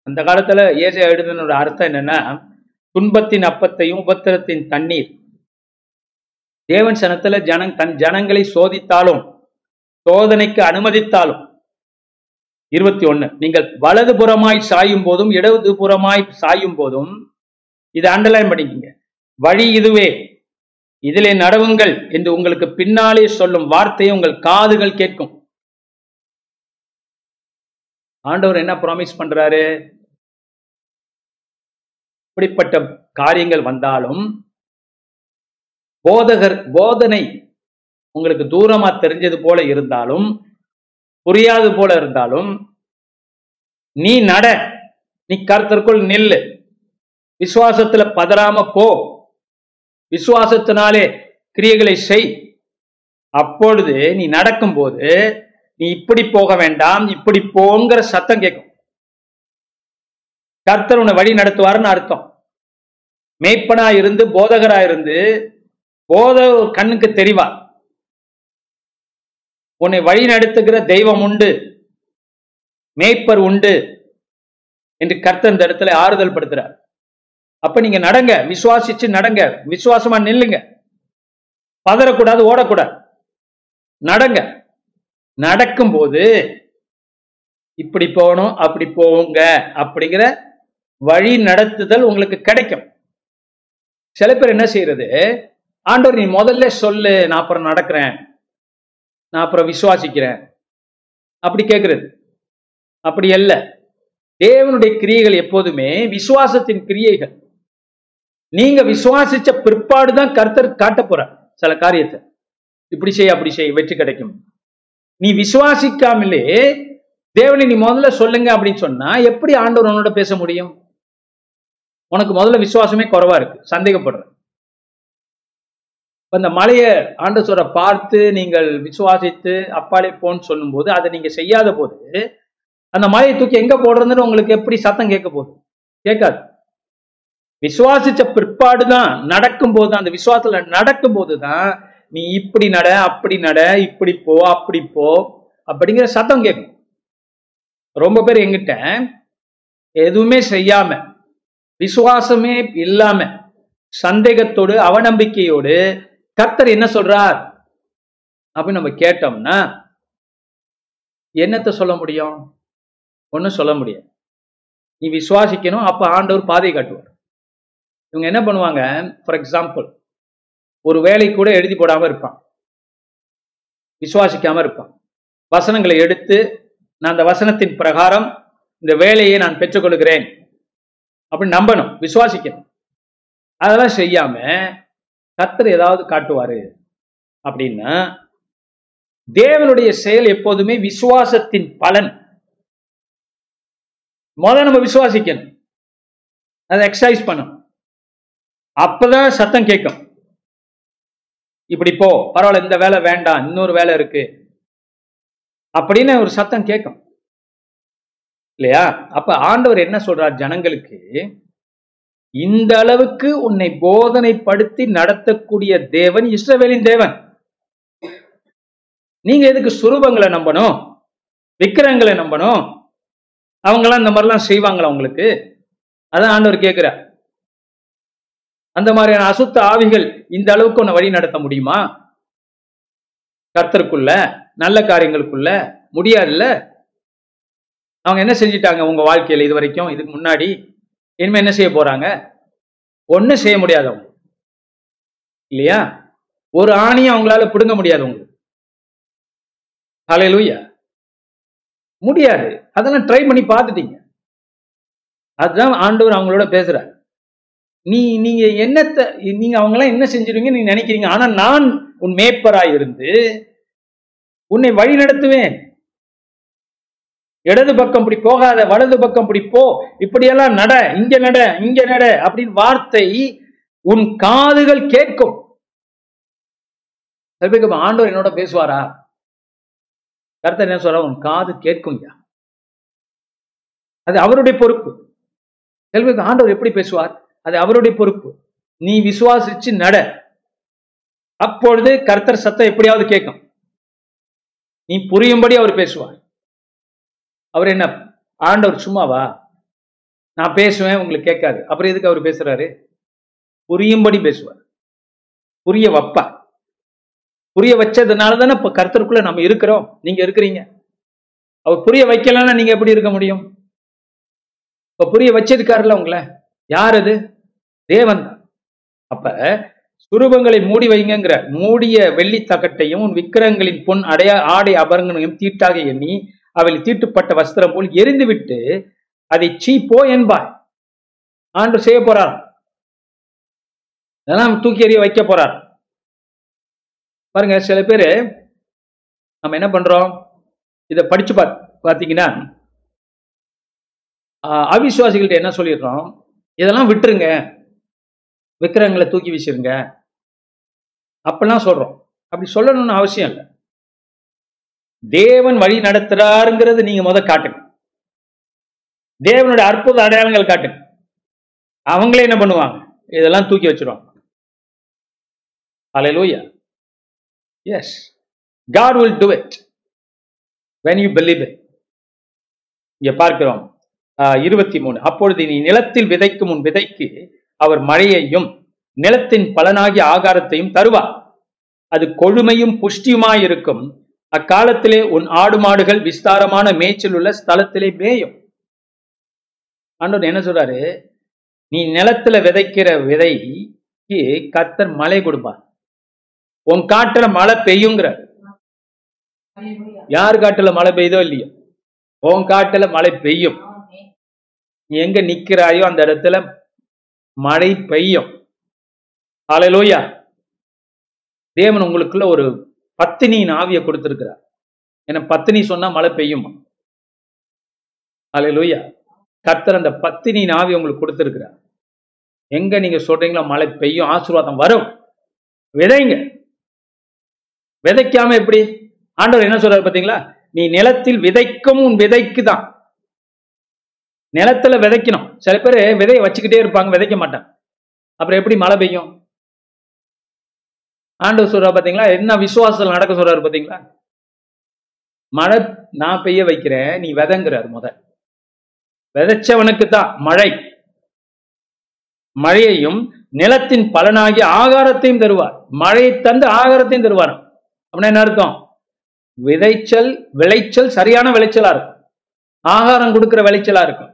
அந்த காலத்துல ஏசாயா எழுதுனோட அர்த்தம் என்னன்னா, துன்பத்தின் அப்பத்தையும் உபத்திரத்தின் தண்ணீர். தேவன் சனத்துல ஜனங் தன் ஜனங்களை சோதித்தாலும் சோதனைக்கு அனுமதித்தாலும் இருபத்தி ஒண்ணு நீங்கள் வலது புறமாய் சாயும் போதும் இடது புறமாய் சாயும் போதும், இதை அண்டர்லைன் பண்ணிக்கங்க, வழி இதுவே, இதிலே நடவுங்கள் என்று உங்களுக்கு பின்னாலே சொல்லும் வார்த்தையை உங்கள் காதுகள் கேட்கும். ஆண்டவர் என்ன ப்ராமிஸ் பண்றாரு? இப்படிப்பட்ட காரியங்கள் வந்தாலும் போதகர் போதனை உங்களுக்கு தூரமா தெரிஞ்சது போல இருந்தாலும் புரியாது போல இருந்தாலும் நீ நட, நீ கர்த்தருக்குள் நில்லு, விசுவாசத்துல பதறாம போ, விசுவாசத்தினாலே கிரியைகளை செய். அப்பொழுது நீ நடக்கும் போது நீ இப்படி போக வேண்டாம், இப்படி போங்கிற சத்தம் கேட்கும். கர்த்தர் உன்னை வழி நடத்துவார்னு அர்த்தம். மேய்ப்பனா இருந்து போதகரா இருந்து போத கண்ணுக்கு தெரிவா, உன்னை வழி நடத்துகிற தெய்வம் உண்டு, மேய்ப்பர் உண்டு என்று கர்த்தர் இந்த இடத்துல ஆறுதல் படுத்துறார். அப்ப நீங்க நடங்க, விசுவாசிச்சு நடங்க, விசுவாசமா நில்லுங்க, பதறக்கூடாது, ஓடக்கூடாது, நடங்க. நடக்கும் போது இப்படி போகணும், அப்படி போங்க அப்படிங்கிற வழி நடத்துதல் உங்களுக்கு கிடைக்கும். சில பேர் என்ன செய்யறது, ஆண்டவர் நீ முதல்ல சொல்லு, நான் அப்புறம் நடக்கிறேன், நான் அப்புறம் விசுவாசிக்கிறேன் அப்படி கேட்கறது. அப்படி அல்ல. தேவனுடைய கிரியைகள் எப்போதுமே விசுவாசத்தின் கிரியைகள். நீங்க விசுவாசிச்ச பிற்பாடுதான் கர்த்தர் காட்ட போற சில காரியத்தை, இப்படி செய்ய அப்படி செய்ய வெற்றி கிடைக்கும். நீ விசுவாசிக்காமலே தேவனை நீ முதல்ல சொல்லுங்க அப்படின்னு சொன்னா எப்படி ஆண்டவர் உன்னோட பேச முடியும்? உனக்கு முதல்ல விசுவாசமே குறைவா இருக்கு, சந்தேகப்படுற. அந்த மலையை ஆண்டவரை பார்த்து நீங்கள் விசுவாசித்து அப்பாலே போன்னு சொல்லும் போது அதை நீங்க செய்யாத போது அந்த மலையை தூக்கி எங்க போடுறதுன்னு உங்களுக்கு எப்படி சத்தம் கேட்க போகுது? கேட்காது. விசுவாசிச்ச பிற்பாடுதான் நடக்கும் போது, அந்த விசுவாசத்துல நடக்கும் போதுதான் நீ இப்படி நட, அப்படி நட, இப்படி போ, அப்படி போ அப்படிங்கிற சத்தம் கேட்கும். ரொம்ப பேர் எங்கிட்ட எதுவுமே செய்யாம விசுவாசமே இல்லாம சந்தேகத்தோடு அவநம்பிக்கையோடு கர்த்தர் என்ன சொல்றார் அப்படின்னு நம்ம கேட்டோம்னா என்னத்தை சொல்ல முடியும்? ஒன்றும் சொல்ல முடியாது. நீ விசுவாசிக்கணும், அப்போ ஆண்டவர் பாதை காட்டுவார். இவங்க என்ன பண்ணுவாங்க, ஃபார் எக்ஸாம்பிள் ஒரு வேலை கூட எழுதி போடாமல் இருப்பான், விசுவாசிக்காமல் இருப்பான். வசனங்களை எடுத்து நான் அந்த வசனத்தின் பிரகாரம் இந்த வேலையை நான் பெற்றுக்கொள்கிறேன் அப்படின்னு நம்பணும், விசுவாசிக்கணும். அதெல்லாம் செய்யாம கர்த்தர் ஏதாவது காட்டுவாரு அப்படின்னா, தேவனுடைய செயல் எப்போதுமே விசுவாசத்தின் பலன். முதல்ல நம்ம விசுவாசிக்கணும், அதை எக்ஸசைஸ் பண்ணணும், அப்பதான் சத்தம் கேட்கும். இப்படி போ, பரவாயில்ல, இந்த வேலை வேண்டாம், இன்னொரு வேலை இருக்கு அப்படின்னு ஒரு சத்தம் கேட்கும் இல்லையா? அப்ப ஆண்டவர் என்ன சொல்றார் ஜனங்களுக்கு, இந்த அளவுக்கு உன்னை போதனைப்படுத்தி நடத்தக்கூடிய தேவன் இஸ்ரவேலின் தேவன். நீங்க எதுக்கு சுரூபங்களை நம்பணும், விக்கிரங்களை நம்பணும்? அவங்களாம் இந்த மாதிரிலாம் செய்வாங்களா உங்களுக்கு? அதான் ஆண்டவர் கேட்கிறார். அந்த மாதிரியான அசுத்த ஆவிகள் இந்த அளவுக்கு உன்னை வழி நடத்த முடியுமா? கர்த்தருக்குள்ள நல்ல காரியங்களுக்குள்ள முடியாதுல்ல. அவங்க என்ன செஞ்சிட்டாங்க உங்க வாழ்க்கையில இது வரைக்கும், இதுக்கு முன்னாடி, இனிமே என்ன செய்ய போறாங்க? ஒன்னும் செய்ய முடியாது அவங்க இல்லையா? ஒரு ஆணியும் அவங்களால பிடுங்க முடியாது உங்களுக்கு. ஹல்லேலூயா. முடியாது. அதெல்லாம் ட்ரை பண்ணி பார்த்துட்டீங்க. அதுதான் ஆண்டவர் அவங்களோட பேசுறாரு. நீ நீங்க என்னத்தை நீங்க அவங்களாம் என்ன செஞ்சிருவீங்க நீ நினைக்கிறீங்க, ஆனா நான் உன் மேய்ப்பராய் இருந்து உன்னை வழி நடத்துவேன். இடது பக்கம் இப்படி போகாத, வலது பக்கம் இப்படி போ, இப்படியெல்லாம் நட, இங்க நட, இங்க நட அப்படின்னு வார்த்தை உன் காதுகள் கேட்கும். ஆண்டவர் என்னோட பேசுவாரா? கர்த்தர் என்ன சொல்ற, உன் காது கேட்கும், அது அவருடைய பொறுப்பு. செல்விக்கு ஆண்டவர் எப்படி பேசுவார், அது அவருடைய பொறுப்பு. நீ விசுவாசிச்சு நட, அப்பொழுது கர்த்தர் சத்தம் எப்படியாவது கேட்கும், நீ புரியும்படி அவர் பேசுவார். அவர் என்ன, ஆண்டவர் சும்மாவா? நான் பேசுவேன் உங்களுக்கு கேட்காது, அப்புறம் எதுக்கு அவர் பேசுறாரு? புரியும்படி பேசுவார், புரிய வைப்பா. புரிய வச்சதுனால தானே இப்போ கர்த்தருக்குள்ள நம்ம இருக்கிறோம், நீங்க இருக்கிறீங்க. அவர் புரிய வைக்கலன்னா நீங்க எப்படி இருக்க முடியும்? இப்ப புரிய வச்சிருக்காருல்ல உங்களை. யார் அது? தேவன் தான். அப்ப சுரூபங்களை மூடி வைங்கிற மூடிய வெள்ளி தகட்டையும் உன் விக்கிரங்களின் பொன் அடைய ஆடை அபரங்கனையும் தீட்டாக எண்ணி அவள் தீட்டுப்பட்ட வஸ்திரம் போல் எரிந்துவிட்டு அதை சீ போ என்பாய். ஆண்டு செய்ய போறார், அதெல்லாம் தூக்கி எறிய வைக்க போறார். பாருங்க, சில பேரு நம்ம என்ன பண்றோம், இதை படிச்சு பாத் பாத்தீங்கன்னா அவிசுவாசிகள்கிட்ட என்ன சொல்லிடுறோம், இதெல்லாம் விட்டுருங்க, விக்கிரங்களை தூக்கி வீசிருங்க அப்படிலாம் சொல்றோம். அப்படி சொல்லணும்னு அவசியம் இல்லை. தேவன் வழி நடத்துறாருங்கிறது நீங்க முத காட்டுங்க, தேவனுடைய அற்புத அடையாளங்கள் காட்டுங்க. அவங்களே என்ன பண்ணுவாங்க, இதெல்லாம் தூக்கி வச்சிருவாங்க. ஹல்லேலூயா. Yes, God will do it when you believe it. இங்க பார்க்கிறோம் இருபத்தி மூணு, அப்பொழுது நீ நிலத்தில் விதைக்கும் உன் விதைக்கு அவர் மழையையும் நிலத்தின் பலனாகிய ஆகாரத்தையும் தருவார், அது கொழுமையும் புஷ்டியுமாயிருக்கும். அக்காலத்திலே உன் ஆடு மாடுகள் விஸ்தாரமான மேய்ச்சல் உள்ள ஸ்தலத்திலே மேயும். ஆண்டவர் என்ன சொல்றாரு, நீ நிலத்துல விதைக்கிற விதைக்கு கர்த்தர் மழை கொடுப்பார். உன் காட்டுல மழை பெய்யுங்கிற, யார் காட்டுல மழை பெய்தோ இல்லையோ உன் காட்டுல மழை பெய்யும். எங்க நிக்கிறாயோ அந்த இடத்துல மழை பெய்யும். ஹல்லேலூயா. தேவன் உங்களுக்குள்ள ஒரு பத்தினியின் ஆவியை கொடுத்திருக்கிறார். ஏன்னா பத்தினி சொன்னா மழை பெய்யுமா? ஹல்லேலூயா. கர்த்தர் அந்த பத்தினியின் ஆவியை உங்களுக்கு கொடுத்திருக்கிறார். எங்க நீங்க சொல்றீங்களோ மழை பெய்யும், ஆசீர்வாதம் வரும். விதைங்க. விதைக்காம எப்படி? ஆண்டவர் என்ன சொல்றாரு பாத்தீங்களா, நீ நிலத்தில் விதைக்கும் உன் விதைக்கு தான் நிலத்துல விதைக்கணும். சில பேர் விதையை வச்சுக்கிட்டே இருப்பாங்க, விதைக்க மாட்டாங்க. அப்புறம் எப்படி மழை பெய்யும்? ஆண்டவர் சொல்றாரு பாத்தீங்களா, என்ன விசுவாசம் நடக்க சொல்றாரு பாத்தீங்களா. மழை நான் பெய்ய வைக்கிறேன், நீ விதைங்கிறாரு. முத விதைச்சவனுக்கு தான் மழை, மழையையும் நிலத்தின் பலனாகிய ஆகாரத்தையும் தருவார். மழையை தந்து ஆகாரத்தையும் தருவார். அப்படின்னா என்ன அர்த்தம்? விதைச்சல் விளைச்சல் சரியான விளைச்சலா இருக்கும், ஆகாரம் கொடுக்கிற விளைச்சலா இருக்கும்.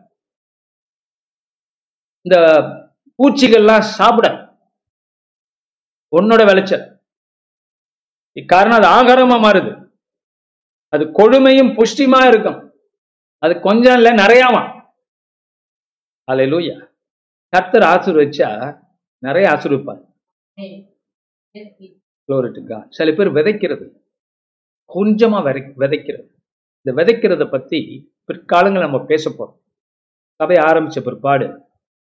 இந்த பூச்சிகள்லாம் சாப்பிட உன்னோட விளைச்சல், காரணம் அது ஆகாரமா மாறுது. அது கொழுமையும் புஷ்டியுமா இருக்கும். அது கொஞ்சம் இல்லை, நிறையாவா. அல்லேலூயா. கர்த்தர் ஆசீர்வச்சா நிறைய ஆசீர்விப்பார். சில பேர் விதைக்கிறது கொஞ்சமா விதை விதைக்கிறது இந்த விதைக்கிறத பத்தி பிற்காலங்கள் நம்ம பேச போறோம். சபை ஆரம்பிச்ச பிற்பாடு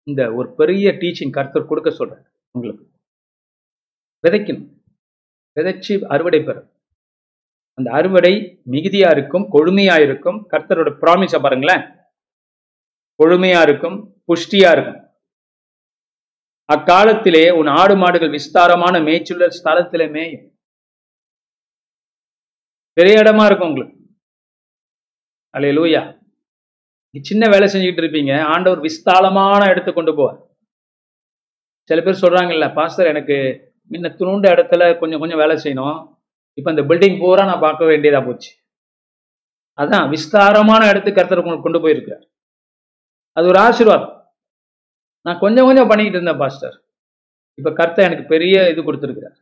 இந்த ஒரு பெரிய டீச்சிங் கர்த்தர் கொடுக்க சொல்றாரு உங்களுக்கு. விதைக்கணும், விதைச்சு அறுவடை பெறும். அந்த அறுவடை மிகுதியா இருக்கும், கொழுமையா இருக்கும். கர்த்தரோட ப்ராமிஸ பாருங்களேன், கொழுமையா இருக்கும், புஷ்டியா இருக்கும். அக்காலத்திலே உன் ஆடு மாடுகள் விஸ்தாரமான மேய்ச்சுள்ள ஸ்தலத்திலே மேயும். பெரிய இடமா இருக்கும் உங்களுக்கு. அல்லேலூயா. சின்ன வேலை செஞ்சுக்கிட்டு இருப்பீங்க, ஆண்டவர் விஸ்தாலமான இடத்த கொண்டு போவார். சில பேர் சொல்றாங்கல்ல, பாஸ்டர் எனக்கு முன்ன துணுண்ட இடத்துல கொஞ்சம் கொஞ்சம் வேலை செய்யணும், இப்போ அந்த பில்டிங் பூரா நான் பார்க்க வேண்டியதா போச்சு. அதான் விஸ்தாரமான இடத்துக்கு கர்த்தர் கொண்டு போயிருக்கார். அது ஒரு ஆசீர்வாதம். நான் கொஞ்சம் கொஞ்சம் பண்ணிக்கிட்டு இருந்தேன் பாஸ்டர், இப்போ கர்த்தர் எனக்கு பெரிய இது கொடுத்துருக்கிறார்.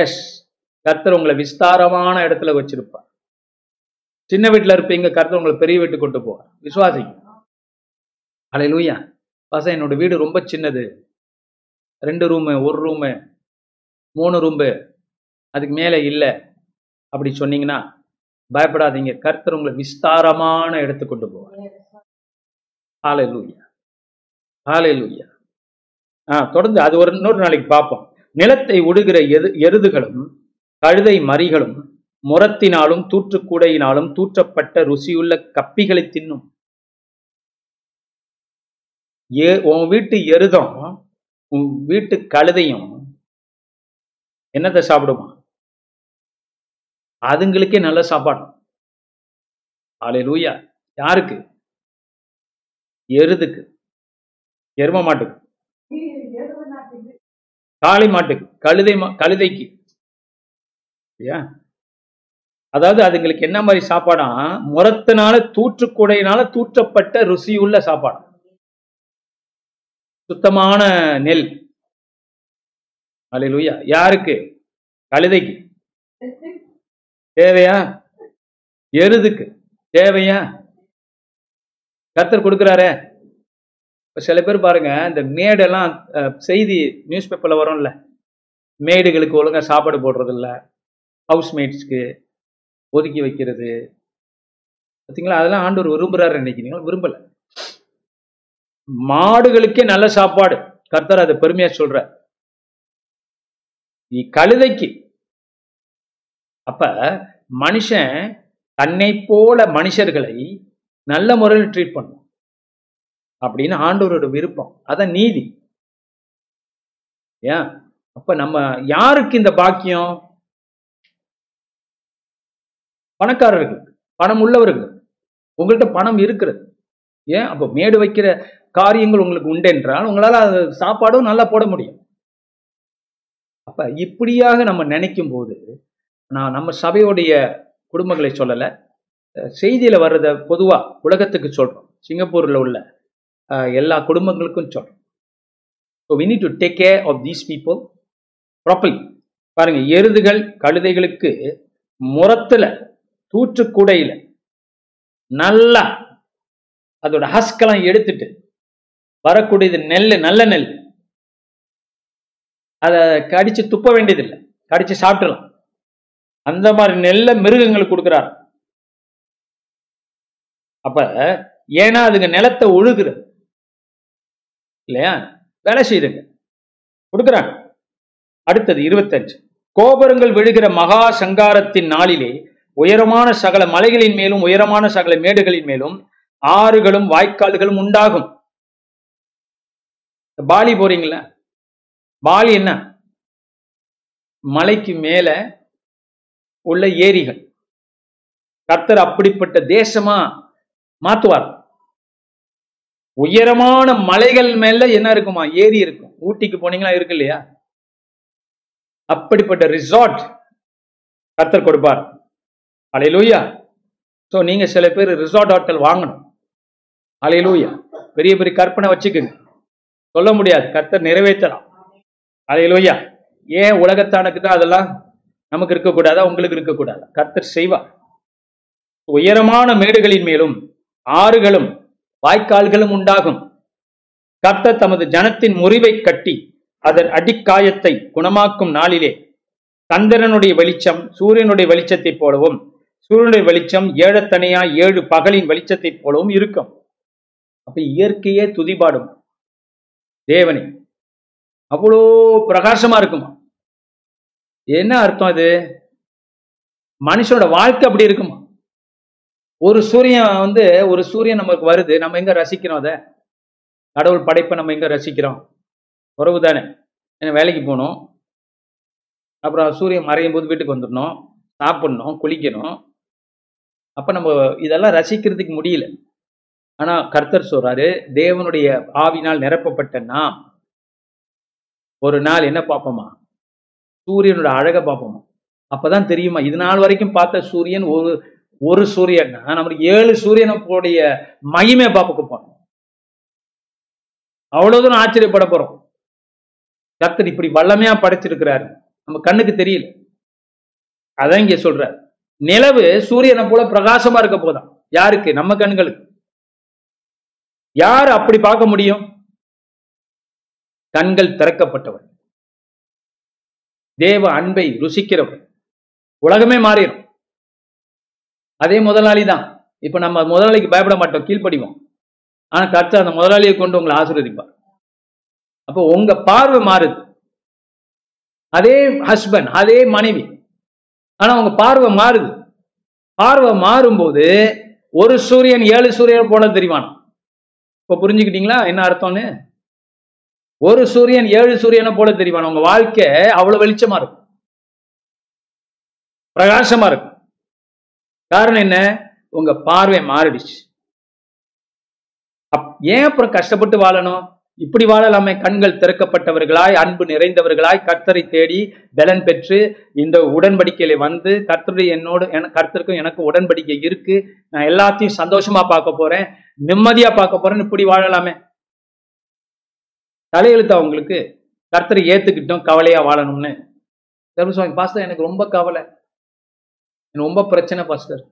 எஸ், கர்த்தர் உங்களை விஸ்தாரமான இடத்துல வச்சிருப்பார். சின்ன வீட்டில் இருப்பீங்க, கர்த்தர் உங்களை பெரிய வீட்டுக்கு கொண்டு போவார். விசுவாசிங்க. அல்லேலூயா. பாஸ்டர் என்னோட வீடு ரொம்ப சின்னது, ரெண்டு ரூமு, ஒரு ரூமு, மூணு ரூமு, அதுக்கு மேலே இல்லை அப்படி சொன்னீங்கன்னா பயப்படாதீங்க, கர்த்தர் உங்களை விஸ்தாரமான இடத்துக்கு கொண்டு போவார். ஹல்லேலூயா. ஹல்லேலூயா. ஆ தொடர்ந்து அது ஒரு இன்னொரு நாளைக்கு பார்ப்போம். நிலத்தை உடுகிற எது எருதுகளும் கழுதை மறிகளும் முரத்தினாலும் தூற்றுக்கூடையினாலும் தூற்றப்பட்ட ருசியுள்ள கப்பிகளை தின்னும். ஏ உன் வீட்டு எருதும் உன் வீட்டு கழுதையும் என்னத்தை சாப்பிடுமா? அதுங்களுக்கே நல்ல சாப்பாடு. ஹல்லேலூயா. யாருக்கு? எருதுக்கு, எரும மாட்டுக்கு, காளை மாட்டுக்கு, கழுதை கழுதைக்கு. அதாவது அதுங்களுக்கு என்ன மாதிரி சாப்பாடா? முரத்தினால தூற்றுக்கூடையினால தூற்றப்பட்ட ருசியுள்ள சாப்பாடு, சுத்தமான நெல், அல்லேலூயா. யாருக்கு? கழுதைக்கு தேவையா? எருதுக்கு தேவையா? கர்த்தர் கொடுக்குறாரே. இப்போ சில பேர் பாருங்க, இந்த மேடெல்லாம் செய்தி நியூஸ் பேப்பரில் வரும்ல, மேடுகளுக்கு ஒழுங்காக சாப்பாடு போடுறது இல்லை, ஹவுஸ்மேட்ஸ்க்கு ஒதுக்கி வைக்கிறது, பார்த்தீங்களா? அதெல்லாம் ஆண்டவர் விரும்புகிறாரு இன்னைக்கு. நீங்களும் விரும்பலை. மாடுகளுக்கே நல்ல சாப்பாடு, கர்த்தர் அதை பெருமையாக சொல்கிறார். நீ கழுதைக்கு. அப்போ மனுஷன் தன்னை போல மனுஷர்களை நல்ல முறையில் ட்ரீட் பண்ணும் அப்படின்னு ஆண்டவரோட விருப்பம். அதான் நீதி. ஏன் அப்ப நம்ம யாருக்கு இந்த பாக்கியம்? பணக்காரர்களுக்கு, பணம் உள்ளவர்களுக்கு. உங்கள்கிட்ட பணம் இருக்கிறது. ஏன் அப்போ மேடு வைக்கிற காரியங்கள் உங்களுக்கு உண்டு என்றால் உங்களால் அது சாப்பாடும் நல்லா போட முடியும். அப்ப இப்படியாக நம்ம நினைக்கும் போது, நான் நம்ம சபையோடைய குடும்பங்களை சொல்லலை, செய்தியில வர்றத பொதுவா உலகத்துக்கு சொல்றோம், சிங்கப்பூர்ல உள்ள எல்லா குடும்பங்களுக்கும் சொல்றோம். So we need to take care of these people properly. பாருங்க, எருதுகள் கழுதைகளுக்கு முரத்துல தூற்றுக்கூடையில நல்லா அதோட ஹஸ்கெல்லாம் எடுத்துட்டு வரக்கூடியது நெல், நல்ல நெல். அதை கடிச்சு துப்ப வேண்டியதில்லை, கடிச்சு சாப்பிடலாம். அந்த மாதிரி நெல்லை மிருகங்களுக்கு கொடுக்குறாரு. அப்ப ஏன்னா அதுங்க நிலத்தை ஒழுகுறது இல்லையா, வேலை செய்யுதுங்க, கொடுக்குறாங்க. அடுத்தது இருபத்தஞ்சு. கோபுரங்கள் விழுகிற மகா சங்காரத்தின் நாளிலே உயரமான சகல மலைகளின் மேலும் உயரமான சகல மேடுகளின் மேலும் ஆறுகளும் வாய்க்கால்களும் உண்டாகும். பாலி போறீங்களா? பாலி என்ன? மலைக்கு மேல உள்ள ஏரிகள். கர்த்தர் அப்படிப்பட்ட தேசமா மாத்துவார். உயரமான மலைகள் மேல என்ன இருக்குமா? ஏரி இருக்கும். ஊட்டிக்கு போனீங்களா? இருக்கு இல்லையா? அப்படிப்பட்ட ரிசார்ட் கர்த்தர் கொடுப்பார். அல்லேலூயா. ஸோ நீங்க சில பேர் ரிசார்ட் ஹோட்டல் வாங்கணும். அல்லேலூயா. பெரிய பெரிய கற்பனை வச்சுக்குங்க, சொல்ல முடியாது, கர்த்தர் நிறைவேற்றலாம். அல்லேலூயா. ஏன் உலகத்தானுக்கு தான் அதெல்லாம் நமக்கு இருக்கக்கூடாதா? உங்களுக்கு இருக்கக்கூடாதா? கர்த்தர் செய்வார். உயரமான மேடுகளின் மேலும் ஆறுகளும் வாய்க்கால்களும் உண்டாகும். கர்த்தர் தமது ஜனத்தின் முறிவை கட்டி அதன் அடிக்காயத்தை குணமாக்கும் நாளிலே சந்திரனுடைய வெளிச்சம் சூரியனுடைய வெளிச்சத்தை போலவும் சூரியனுடைய வெளிச்சம் ஏழத்தனையா ஏழு பகலின் வெளிச்சத்தை போலவும் இருக்கும். அப்ப இயற்கையே துதிபாடும் தேவனே, அவ்வளோ பிரகாசமா இருக்குமா? என்ன அர்த்தம் அது? மனுஷனோட வாழ்க்கை அப்படி இருக்குமா? ஒரு சூரியன் வந்து ஒரு சூரியன் நமக்கு வருது, நம்ம எங்க ரசிக்கிறோம் அதை? கடவுள் படைப்பை நம்ம எங்க ரசிக்கிறோம்? உறவு தானே. ஏன்னா வேலைக்கு போகணும், அப்புறம் சூரியன் மறையும் போது வீட்டுக்கு வந்துடணும், சாப்பிடணும், குளிக்கணும். அப்போ நம்ம இதெல்லாம் ரசிக்கிறதுக்கு முடியல. ஆனால் கர்த்தர் சொல்றாரு, தேவனுடைய ஆவினால் நிரப்பப்பட்ட நாம் ஒரு நாள் என்ன பார்ப்போமா? சூரியனோட அழகை பார்ப்போமா? அப்போதான் தெரியுமா, இது நாள் வரைக்கும் பார்த்த சூரியன் ஒரு ஒரு சூரியன்னா நம்மளுக்கு ஏழு சூரியனுடைய மகிமை பாப்புக்கு போனோம். அவ்வளவு தூரம் ஆச்சரியப்பட போறோம். கர்த்தர் இப்படி வல்லமையா படைச்சிருக்கிறாரு, நம்ம கண்ணுக்கு தெரியல. அதான் இங்க சொல்றாரு, நிலவு சூரியனை போல பிரகாசமா இருக்க போதான். யாருக்கு? நம்ம கண்களுக்கு. யார் அப்படி பார்க்க முடியும்? கண்கள் திறக்கப்பட்டவன், தேவ அன்பை ருசிக்கிறவன். உலகமே மாறிடும். அதே முதலாளி தான். இப்ப நம்ம முதலாளிக்கு பயப்பட மாட்டோம், கீழ்ப்படிவோம். ஆனா கர்த்தர் அந்த முதலாளியை கொண்டு உங்களை ஆசீர்வதிப்பார். அப்போ உங்க பார்வை மாறுது. அதே ஹஸ்பண்ட், அதே மனைவி, ஆனா உங்க பார்வை மாறுது. பார்வை மாறும்போது ஒரு சூரியன் ஏழு சூரியன் போல தெரிவானா? இப்ப புரிஞ்சுக்கிட்டீங்களா என்ன அர்த்தம்னு? ஒரு சூரியன் ஏழு சூரியனை போல தெரிவானா? உங்க வாழ்க்கை அவ்வளவு வெளிச்சமா இருக்கும், பிரகாசமா இருக்கும். காரணம் என்ன? உங்க பார்வை மாறிடுச்சு. ஏன் அப்புறம் கஷ்டப்பட்டு வாழணும்? இப்படி வாழலாமே. கண்கள் திறக்கப்பட்டவர்களாய், அன்பு நிறைந்தவர்களாய், கர்த்தரை தேடி பலன் பெற்று இந்த உடன்படிக்கையில வந்து, கர்த்தருடைய என்னோட கர்த்தருக்கும் எனக்கு உடன்படிக்கை இருக்கு, நான் எல்லாத்தையும் சந்தோஷமா பார்க்க போறேன், நிம்மதியா பார்க்க போறேன்னு இப்படி வாழலாமே. தலையெழுத்தா உங்களுக்கு? கர்த்தரை ஏற்றுக்கிட்டோம் கவலையாக வாழணும்னு. தர்ம சுவாமி பாஸ்டர் எனக்கு ரொம்ப கவலை, எனக்கு ரொம்ப பிரச்சனை பாஸ்டர்.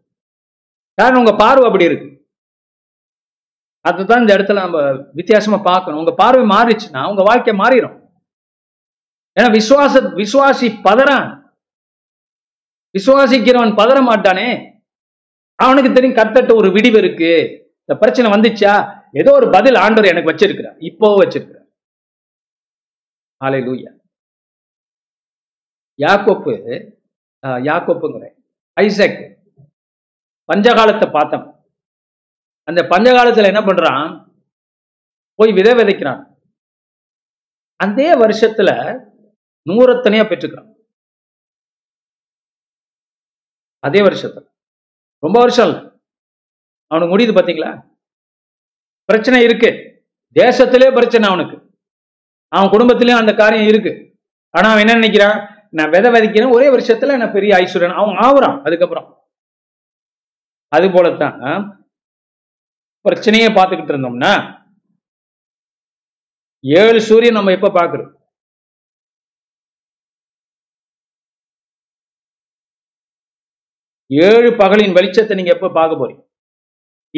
காரணம் உங்கள் பார்வை அப்படி இருக்கு. அதுதான் இந்த இடத்துல நம்ம வித்தியாசமாக பார்க்கணும். உங்கள் பார்வை மாறிச்சுன்னா உங்கள் வாழ்க்கை மாறிடும். ஏன்னா விசுவாச விசுவாசி பதறான், விசுவாசிக்கிறவன் பதற மாட்டானே. அவனுக்கு தெரியும் கர்த்தட்ட ஒரு விடிவு இருக்கு. இந்த பிரச்சனை வந்துச்சா ஏதோ ஒரு பதில் ஆண்டவர் எனக்கு வச்சிருக்கிறார், இப்போ வச்சிருக்கிறார். ஹல்லேலூயா. யாக்கோப்பு யாக்கோப்புங்கிற ஐசக் பஞ்சகாலத்தை பார்த்தோம். அந்த பஞ்சகாலத்துல என்ன பண்றான், போய் விதை விதைக்கிறான். அதே வருஷத்துல நூறத்தனையா பெற்றுக்கிறான். அதே வருஷத்துல ரொம்ப வருஷம் இல்லை. அவனுக்கு முடியுது பார்த்தீங்களா? பிரச்சனை இருக்கு, தேசத்திலே பிரச்சனை அவனுக்கு, அவன் குடும்பத்திலேயும் அந்த காரியம் இருக்கு. ஆனா அவன் என்ன நினைக்கிறான், நான் விதை விதைக்கிறேன், ஒரே வருஷத்துல நான் பெரிய ஐஸ்வர்யன் அவன் ஆகுறான். அதுக்கப்புறம் அது போலத்தான் பிரச்சனையே பார்த்துக்கிட்டு இருந்தோம்னா ஏழு சூரியன் நம்ம எப்ப பார்க்கிறோம்? ஏழு பகலின் வெளிச்சத்தை நீங்க எப்ப பார்க்க போறீங்க?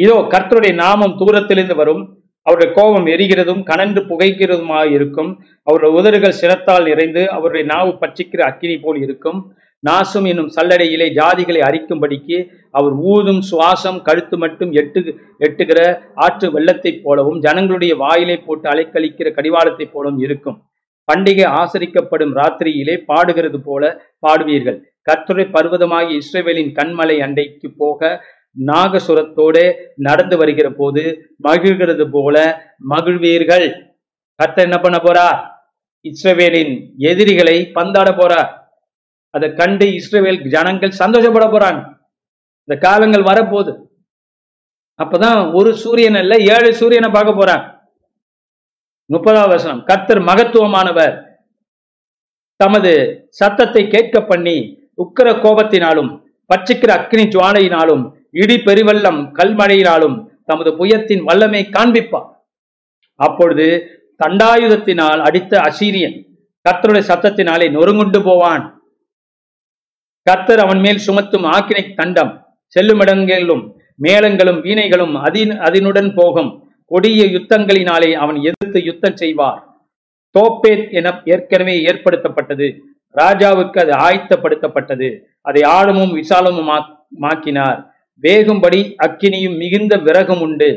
இதோ கர்த்தருடைய நாமம் தூரத்திலிருந்து வரும், அவருடைய கோபம் எரிகிறதும் கனன்று புகைக்கிறதுமாக இருக்கும், அவருடைய உதடுகள் சினத்தால் நிறைந்து அவருடைய நாவு பற்றிக்கிற அக்கினி போல் இருக்கும். நாசம் என்னும் சல்லடையிலே ஜாதிகளை அரிக்கும்படிக்கு அவர் ஊதும் சுவாசம் கழுத்து மட்டும் எட்டு எட்டுகிற ஆற்று வெள்ளத்தைப் போலவும் ஜனங்களுடைய வாயிலை போட்டு அலைக்கழிக்கிற கடிவாளத்தைப் போலவும் இருக்கும். பண்டிகை ஆசரிக்கப்படும் ராத்திரியிலே பாடுகிறது போல பாடுவீர்கள். கர்த்தருடைய பர்வதமாகிய இஸ்ரவேலின் கண்மலை அண்டைக்கு போக நாகசுரத்தோடு நடந்து வருகிற போது மகிழ்கிறது போல மகிழ்வீர்கள். கர்த்தர் என்ன பண்ண போறா? இஸ்ரவேலின் எதிரிகளை பந்தாட போறார். அதை கண்டு இஸ்ரவேல் ஜனங்கள் சந்தோஷப்பட போறாங்க. இந்த காலங்கள் வரப்போது. அப்பதான் ஒரு சூரியன் அல்ல, ஏழு சூரியனை பார்க்க போறாங்க. முப்பதாவது வசனம், கர்த்தர் மகத்துவமானவர், தமது சத்தத்தை கேட்க பண்ணி உக்கிர கோபத்தினாலும் பற்றிக்கிற அக்கினி ஜுவாலையினாலும் இடி பெருவெள்ளம் கல்மழையினாலும் தமது புயத்தின் வல்லமை காண்பிப்பார். அப்பொழுது தண்டாயுதத்தினால் அடித்த அசீரியன் கர்த்தருடைய சத்தத்தினாலே நொறுங்குண்டு போவான். கர்த்தர் அவன் மேல் சுமத்தும் ஆக்கினை தண்டம் செல்லுமிடங்களிலும் மேளங்களும் வீணைகளும் அதின் அதனுடன் போகும். கொடிய யுத்தங்களினாலே அவன் எதிர்த்து யுத்தம் செய்வார். தோப்பேத் என ஏற்கனவே ஏற்படுத்தப்பட்டது, ராஜாவுக்கு அது ஆயத்தப்படுத்தப்பட்டது. அதை ஆழமும் விசாலமும் மாக்கினார். வேகும்படி அக்கினியும் மிகுந்த விறகும் உண்டு.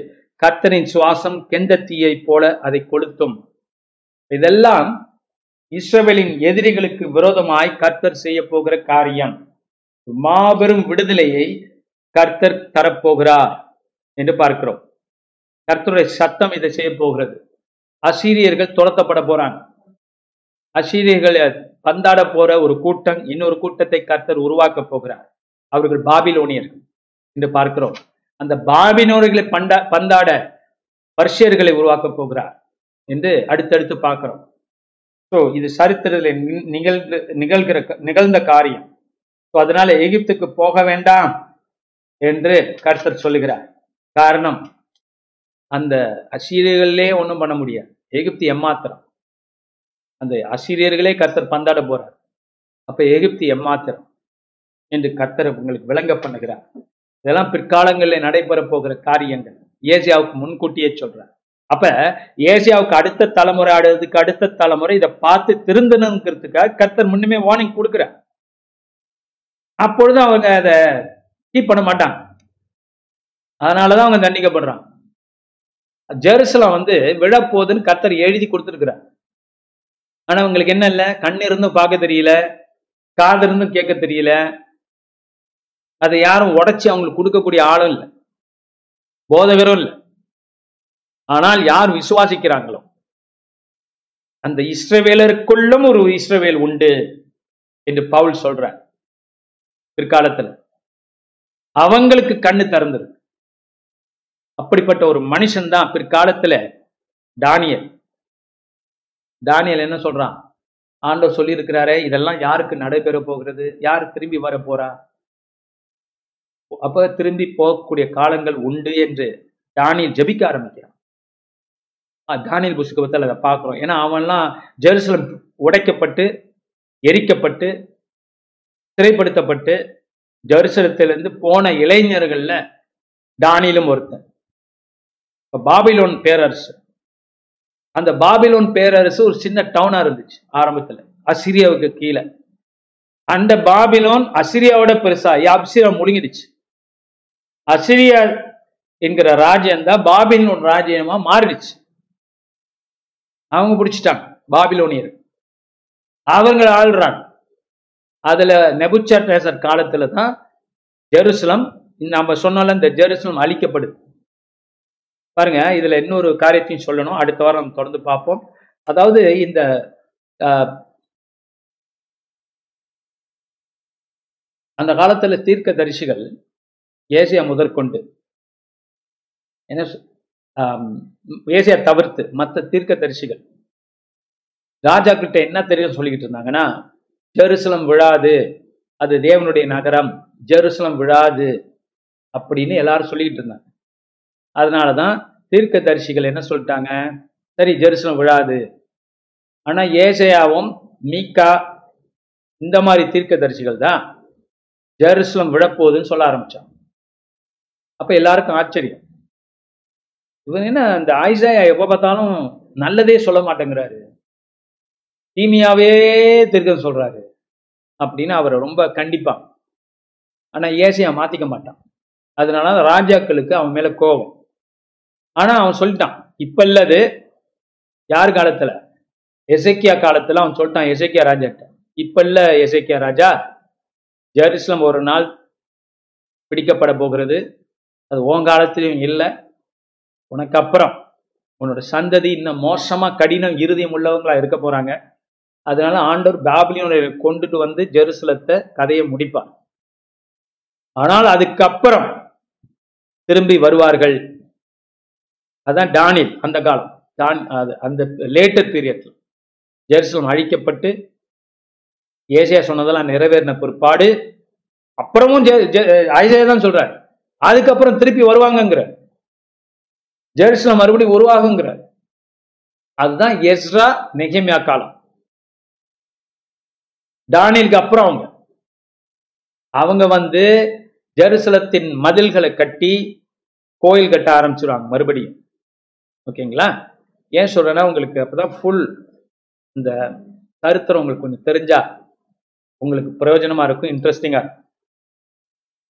கர்த்தரின் சுவாசம் கெந்தத்தீயை போல அதை கொளுத்தும். இதெல்லாம் இஸ்ரவேலின் எதிரிகளுக்கு விரோதமாய் கர்த்தர் செய்ய போகிற காரியம். மாபெரும் விடுதலையை கர்த்தர் தரப்போகிறார் என்று பார்க்கிறோம். கர்த்தருடைய சத்தம் இதை செய்ய போகிறது. அசீரியர்கள் துரத்தப்பட போறாங்க. அசீரியர்கள் பந்தாட போற ஒரு கூட்டம், இன்னொரு கூட்டத்தை கர்த்தர் உருவாக்க போகிறார். அவர்கள் பாபிலோனியர்கள் என்று பார்க்கிறோம். அந்த பாபிலோனியர்களை பண்டா பந்தாட பர்ஷியர்களை உருவாக்க போகிறார் என்று அடுத்தடுத்து பார்க்கிறோம். ஸோ இது சரித்திரத்தில் நிகழ்ந்து நிகழ்கிற நிகழ்ந்த காரியம். ஸோ அதனால எகிப்துக்கு போக வேண்டாம் என்று கர்த்தர் சொல்லுகிறார். காரணம், அந்த அசீரியர்களே ஒன்றும் பண்ண முடியாது. எகிப்து எம்மாத்திரம். அந்த அசீரியர்களே கர்த்தர் பந்தாட போறார். அப்ப எகிப்து எம்மாத்திரம் என்று கர்த்தர் உங்களுக்கு விளங்க பண்ணுகிறார். இதெல்லாம் பிற்காலங்களில் நடைபெற போகிற காரியங்கள். ஏசியாவுக்கு முன்கூட்டியே சொல்றார். அப்ப ஏசியாவுக்கு அடுத்த தலைமுறை அடுத்ததுக்கு அடுத்த தலைமுறை இதை பார்த்து திருந்தணுங்கிறதுக்காக கர்த்தர் முன்னுமே வார்னிங் கொடுக்கிறார். அப்பொழுது அவங்க அதை கீப் பண்ண மாட்டாங்க. அதனாலதான் அவங்க தண்டிக்கப்படுறாங்க. ஜெருசலம் வந்து விழப்போதுன்னு கர்த்தர் எழுதி கொடுத்துருக்கிறார். ஆனா உங்களுக்கு என்ன இல்லை, கண் இருந்தும் பார்க்க தெரியல, காது இருந்தும் கேட்க தெரியல, அதை யாரும் உடைச்சி அவங்களுக்கு கொடுக்கக்கூடிய ஆளும் இல்லை, போதகரும் இல்லை. ஆனால் யார் விசுவாசிக்கிறாங்களோ அந்த இஸ்ரவேலருக்குள்ளும் ஒரு இஸ்ரவேல் உண்டு என்று பவுல் சொல்றார். பிற்காலத்துல அவங்களுக்கு கண்ணு திறந்தது. அப்படிப்பட்ட ஒரு மனுஷன் தான் பிற்காலத்துல தானியேல். தானியேல் என்ன சொல்றான், ஆண்டவர் சொல்லி இருக்கிறாரே இதெல்லாம் யாருக்கு நடைபெற போகிறது, யார் திரும்பி வர போறா, அப்ப திரும்பி போகக்கூடிய காலங்கள் உண்டு என்று தானியேல் ஜெபிக்க ஆரம்பிக்கிறான். தானியேல் புஸ்தகத்தை பற்றி அதை பார்க்குறோம். ஏன்னா அவன்லாம் ஜெருசலம் உடைக்கப்பட்டு எரிக்கப்பட்டு சிறைப்படுத்தப்பட்டு ஜெருசலத்திலிருந்து போன இளைஞர்களில் தானியேலும் ஒருத்தன். இப்போ பாபிலோன் பேரரசு, அந்த பாபிலோன் பேரரசு ஒரு சின்ன டவுனாக இருந்துச்சு ஆரம்பத்தில் அசிரியாவுக்கு கீழே. அந்த பாபிலோன் அசிரியாவோட பெருசா அசிரியா முழுங்கிடுச்சு. அசிரியா என்கிற ராஜ்யம் தான் பாபிலோன் ராஜ்யமா மாறிடுச்சு. அவங்க பிடிச்சிட்டாங்க பாபிலோனியர், அவங்க ஆள்றாங்க. அதுல நெபுசர்நேசர் காலத்துல தான் ஜெருசலம், நம்ம சொன்னால இந்த ஜெருசலம் அழிக்கப்படுது. பாருங்க, இதுல இன்னொரு காரியத்தையும் சொல்லணும், அடுத்த வாரம் நம்ம தொடர்ந்து பார்ப்போம். அதாவது இந்த அந்த காலத்துல தீர்க்க தரிசிகள் ஏசியா முதற்கொண்டு என்ன ஏசியா தவிர்த்து மற்ற தீர்க்க தரிசிகள் ராஜா கிட்ட என்ன தெரியும் சொல்லிக்கிட்டு இருந்தாங்கன்னா, ஜெருசலம் விழாது, அது தேவனுடைய நகரம், ஜெருசலம் விழாது அப்படின்னு எல்லாரும் சொல்லிக்கிட்டு இருந்தாங்க. அதனாலதான் தீர்க்க தரிசிகள் என்ன சொல்லிட்டாங்க, சரி ஜெருசலம் விழாது. ஆனா ஏசியாவும் மீகா இந்த மாதிரி தீர்க்க தரிசிகள் தான் ஜெருசலம் விழப்போகுதுன்னு சொல்ல ஆரம்பிச்சாங்க. அப்ப எல்லாருக்கும் ஆச்சரியம், இவன் என்ன இந்த ஐசாயா எப்போ பார்த்தாலும் நல்லதே சொல்ல மாட்டேங்கிறாரு, தீமையாவே திருக்க சொல்றாரு அப்படின்னு அவரை ரொம்ப கண்டிப்பான். ஆனா ஏசியா மாத்திக்க மாட்டான். அதனால ராஜாக்களுக்கு அவன் மேல கோபம். ஆனா அவன் சொல்லிட்டான், இப்ப இல்லது யார் காலத்துல எசேக்கியா காலத்துல அவன் சொல்லிட்டான் எசேக்கியா ராஜாட்ட, இப்ப இல்ல எசேக்கியா ராஜா, ஜெருசலம் ஒரு நாள் பிடிக்கப்பட போகிறது, அது உன் காலத்திலையும் இல்லை, உனக்கு அப்புறம் உன்னோட சந்ததி இன்னும் மோசமா கடினம் இருதயம் உள்ளவங்களா இருக்க போறாங்க. அதனால ஆண்டவர் பாபிலோனை கொண்டுட்டு வந்து ஜெருசலத்தை கதையை முடிப்பார். ஆனால் அதுக்கப்புறம் திரும்பி வருவார்கள். அதான் டானியல் அந்த காலம், டான் அந்த லேட்டர் பீரியட்ல ஜெருசலம் அழிக்கப்பட்டு ஏசியா சொன்னதெல்லாம் நிறைவேறின பிற்பாடு அப்புறமும் ஐசாயா தான் சொல்றாரு, அதுக்கப்புறம் திருப்பி வருவாங்கங்கிற, ஜெருசலம் மறுபடியும் உருவாகுங்கிற. அதுதான் எஸ்ரா நெகேமியா காலம். டானியலுக்கு அப்புறம் அவங்க அவங்க வந்து ஜெருசலத்தின் மதில்களை கட்டி கோயில் கட்ட ஆரம்பிச்சுடுவாங்க மறுபடியும். ஓகேங்களா? ஏன் சொல்றேன்னா உங்களுக்கு அப்பதான் ஃபுல் இந்த சரித்திரம் உங்களுக்கு கொஞ்சம் தெரிஞ்சா உங்களுக்கு பிரயோஜனமா இருக்கும், இன்ட்ரெஸ்டிங்கா இருக்கும்.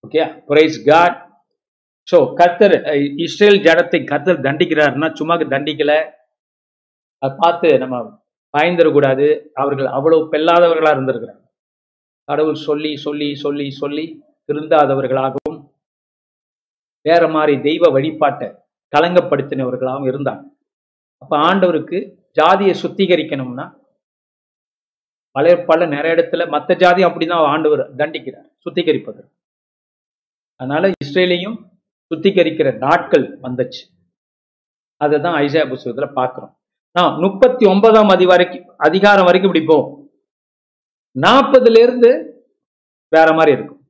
Okay, praise God. ஸோ கர்த்தர் இஸ்ரேல் ஜனத்தை கர்த்தர் தண்டிக்கிறாருன்னா சும்மா தண்டிக்கலை, அதை பார்த்து நம்ம பயந்துடக்கூடாது. அவர்கள் அவ்வளவு பெல்லாதவர்களாக இருந்திருக்கிறாங்க. கடவுள் சொல்லி சொல்லி சொல்லி சொல்லி திருந்தாதவர்களாகவும் வேற மாதிரி தெய்வ வழிபாட்டை கலங்கப்படுத்தினவர்களாகவும் இருந்தாங்க. அப்போ ஆண்டவருக்கு ஜாதியை சுத்திகரிக்கணும்னா பல பல நிறைய இடத்துல மற்ற ஜாதி அப்படிதான் ஆண்டவர் தண்டிக்கிறார், சுத்திகரிப்பது. அதனால இஸ்ரேலையும் சுத்திகரிக்கிற நாட்கள் வந்துச்சு. அதை தான் ஐசாயா புஸ்தகத்துல பாக்குறோம். நான் முப்பத்தி ஒன்பதாம் அதிகாரம் அதிகாரம் வரைக்கும் இப்படி போவோம். நாற்பதுல இருந்து வேற மாதிரி இருக்கும்.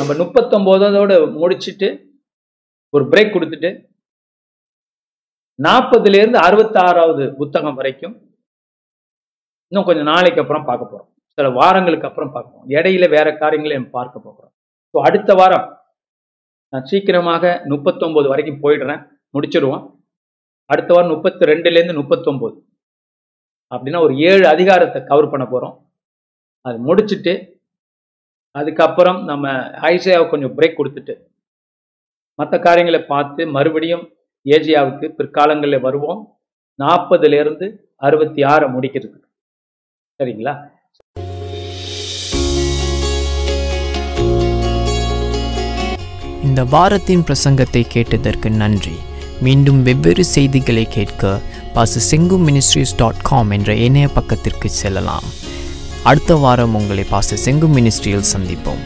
நம்ம முப்பத்தி ஒன்பதோட முடிச்சுட்டு ஒரு பிரேக் கொடுத்துட்டு நாற்பதுல இருந்து அறுபத்தி ஆறாவது புத்தகம் வரைக்கும் இன்னும் கொஞ்சம் நாளைக்கு அப்புறம் பார்க்க போறோம், சில வாரங்களுக்கு அப்புறம் பார்க்க போறோம். இடையில வேற காரியங்களை நம்ம பார்க்க போகிறோம். ஸோ அடுத்த வாரம் நான் சீக்கிரமாக முப்பத்தொம்போது வரைக்கும் போயிடுறேன், முடிச்சிடுவோம். அடுத்த வாரம் முப்பத்தி ரெண்டுலேருந்து முப்பத்தொம்போது அப்படின்னா ஒரு ஏழு அதிகாரத்தை கவர் பண்ண போகிறோம். அது முடிச்சுட்டு அதுக்கப்புறம் நம்ம ஐசாயாவை கொஞ்சம் பிரேக் கொடுத்துட்டு மற்ற காரியங்களை பார்த்து மறுபடியும் ஏசியாவுக்கு பிற்காலங்களில் வருவோம், நாற்பதுலேருந்து அறுபத்தி ஆறை முடிக்கிறதுக்கு. சரிங்களா? இந்த வாரத்தின் பிரசங்கத்தை கேட்டதற்கு நன்றி. மீண்டும் வெவ்வேறு செய்திகளை கேட்க பாஸ்டர் செங்கு மினிஸ்ட்ரீஸ் டாட் காம் என்ற இணைய பக்கத்திற்கு செல்லலாம். அடுத்த வாரம் உங்களை பாஸ்டர் செங்கு மினிஸ்ட்ரியில் சந்திப்போம்.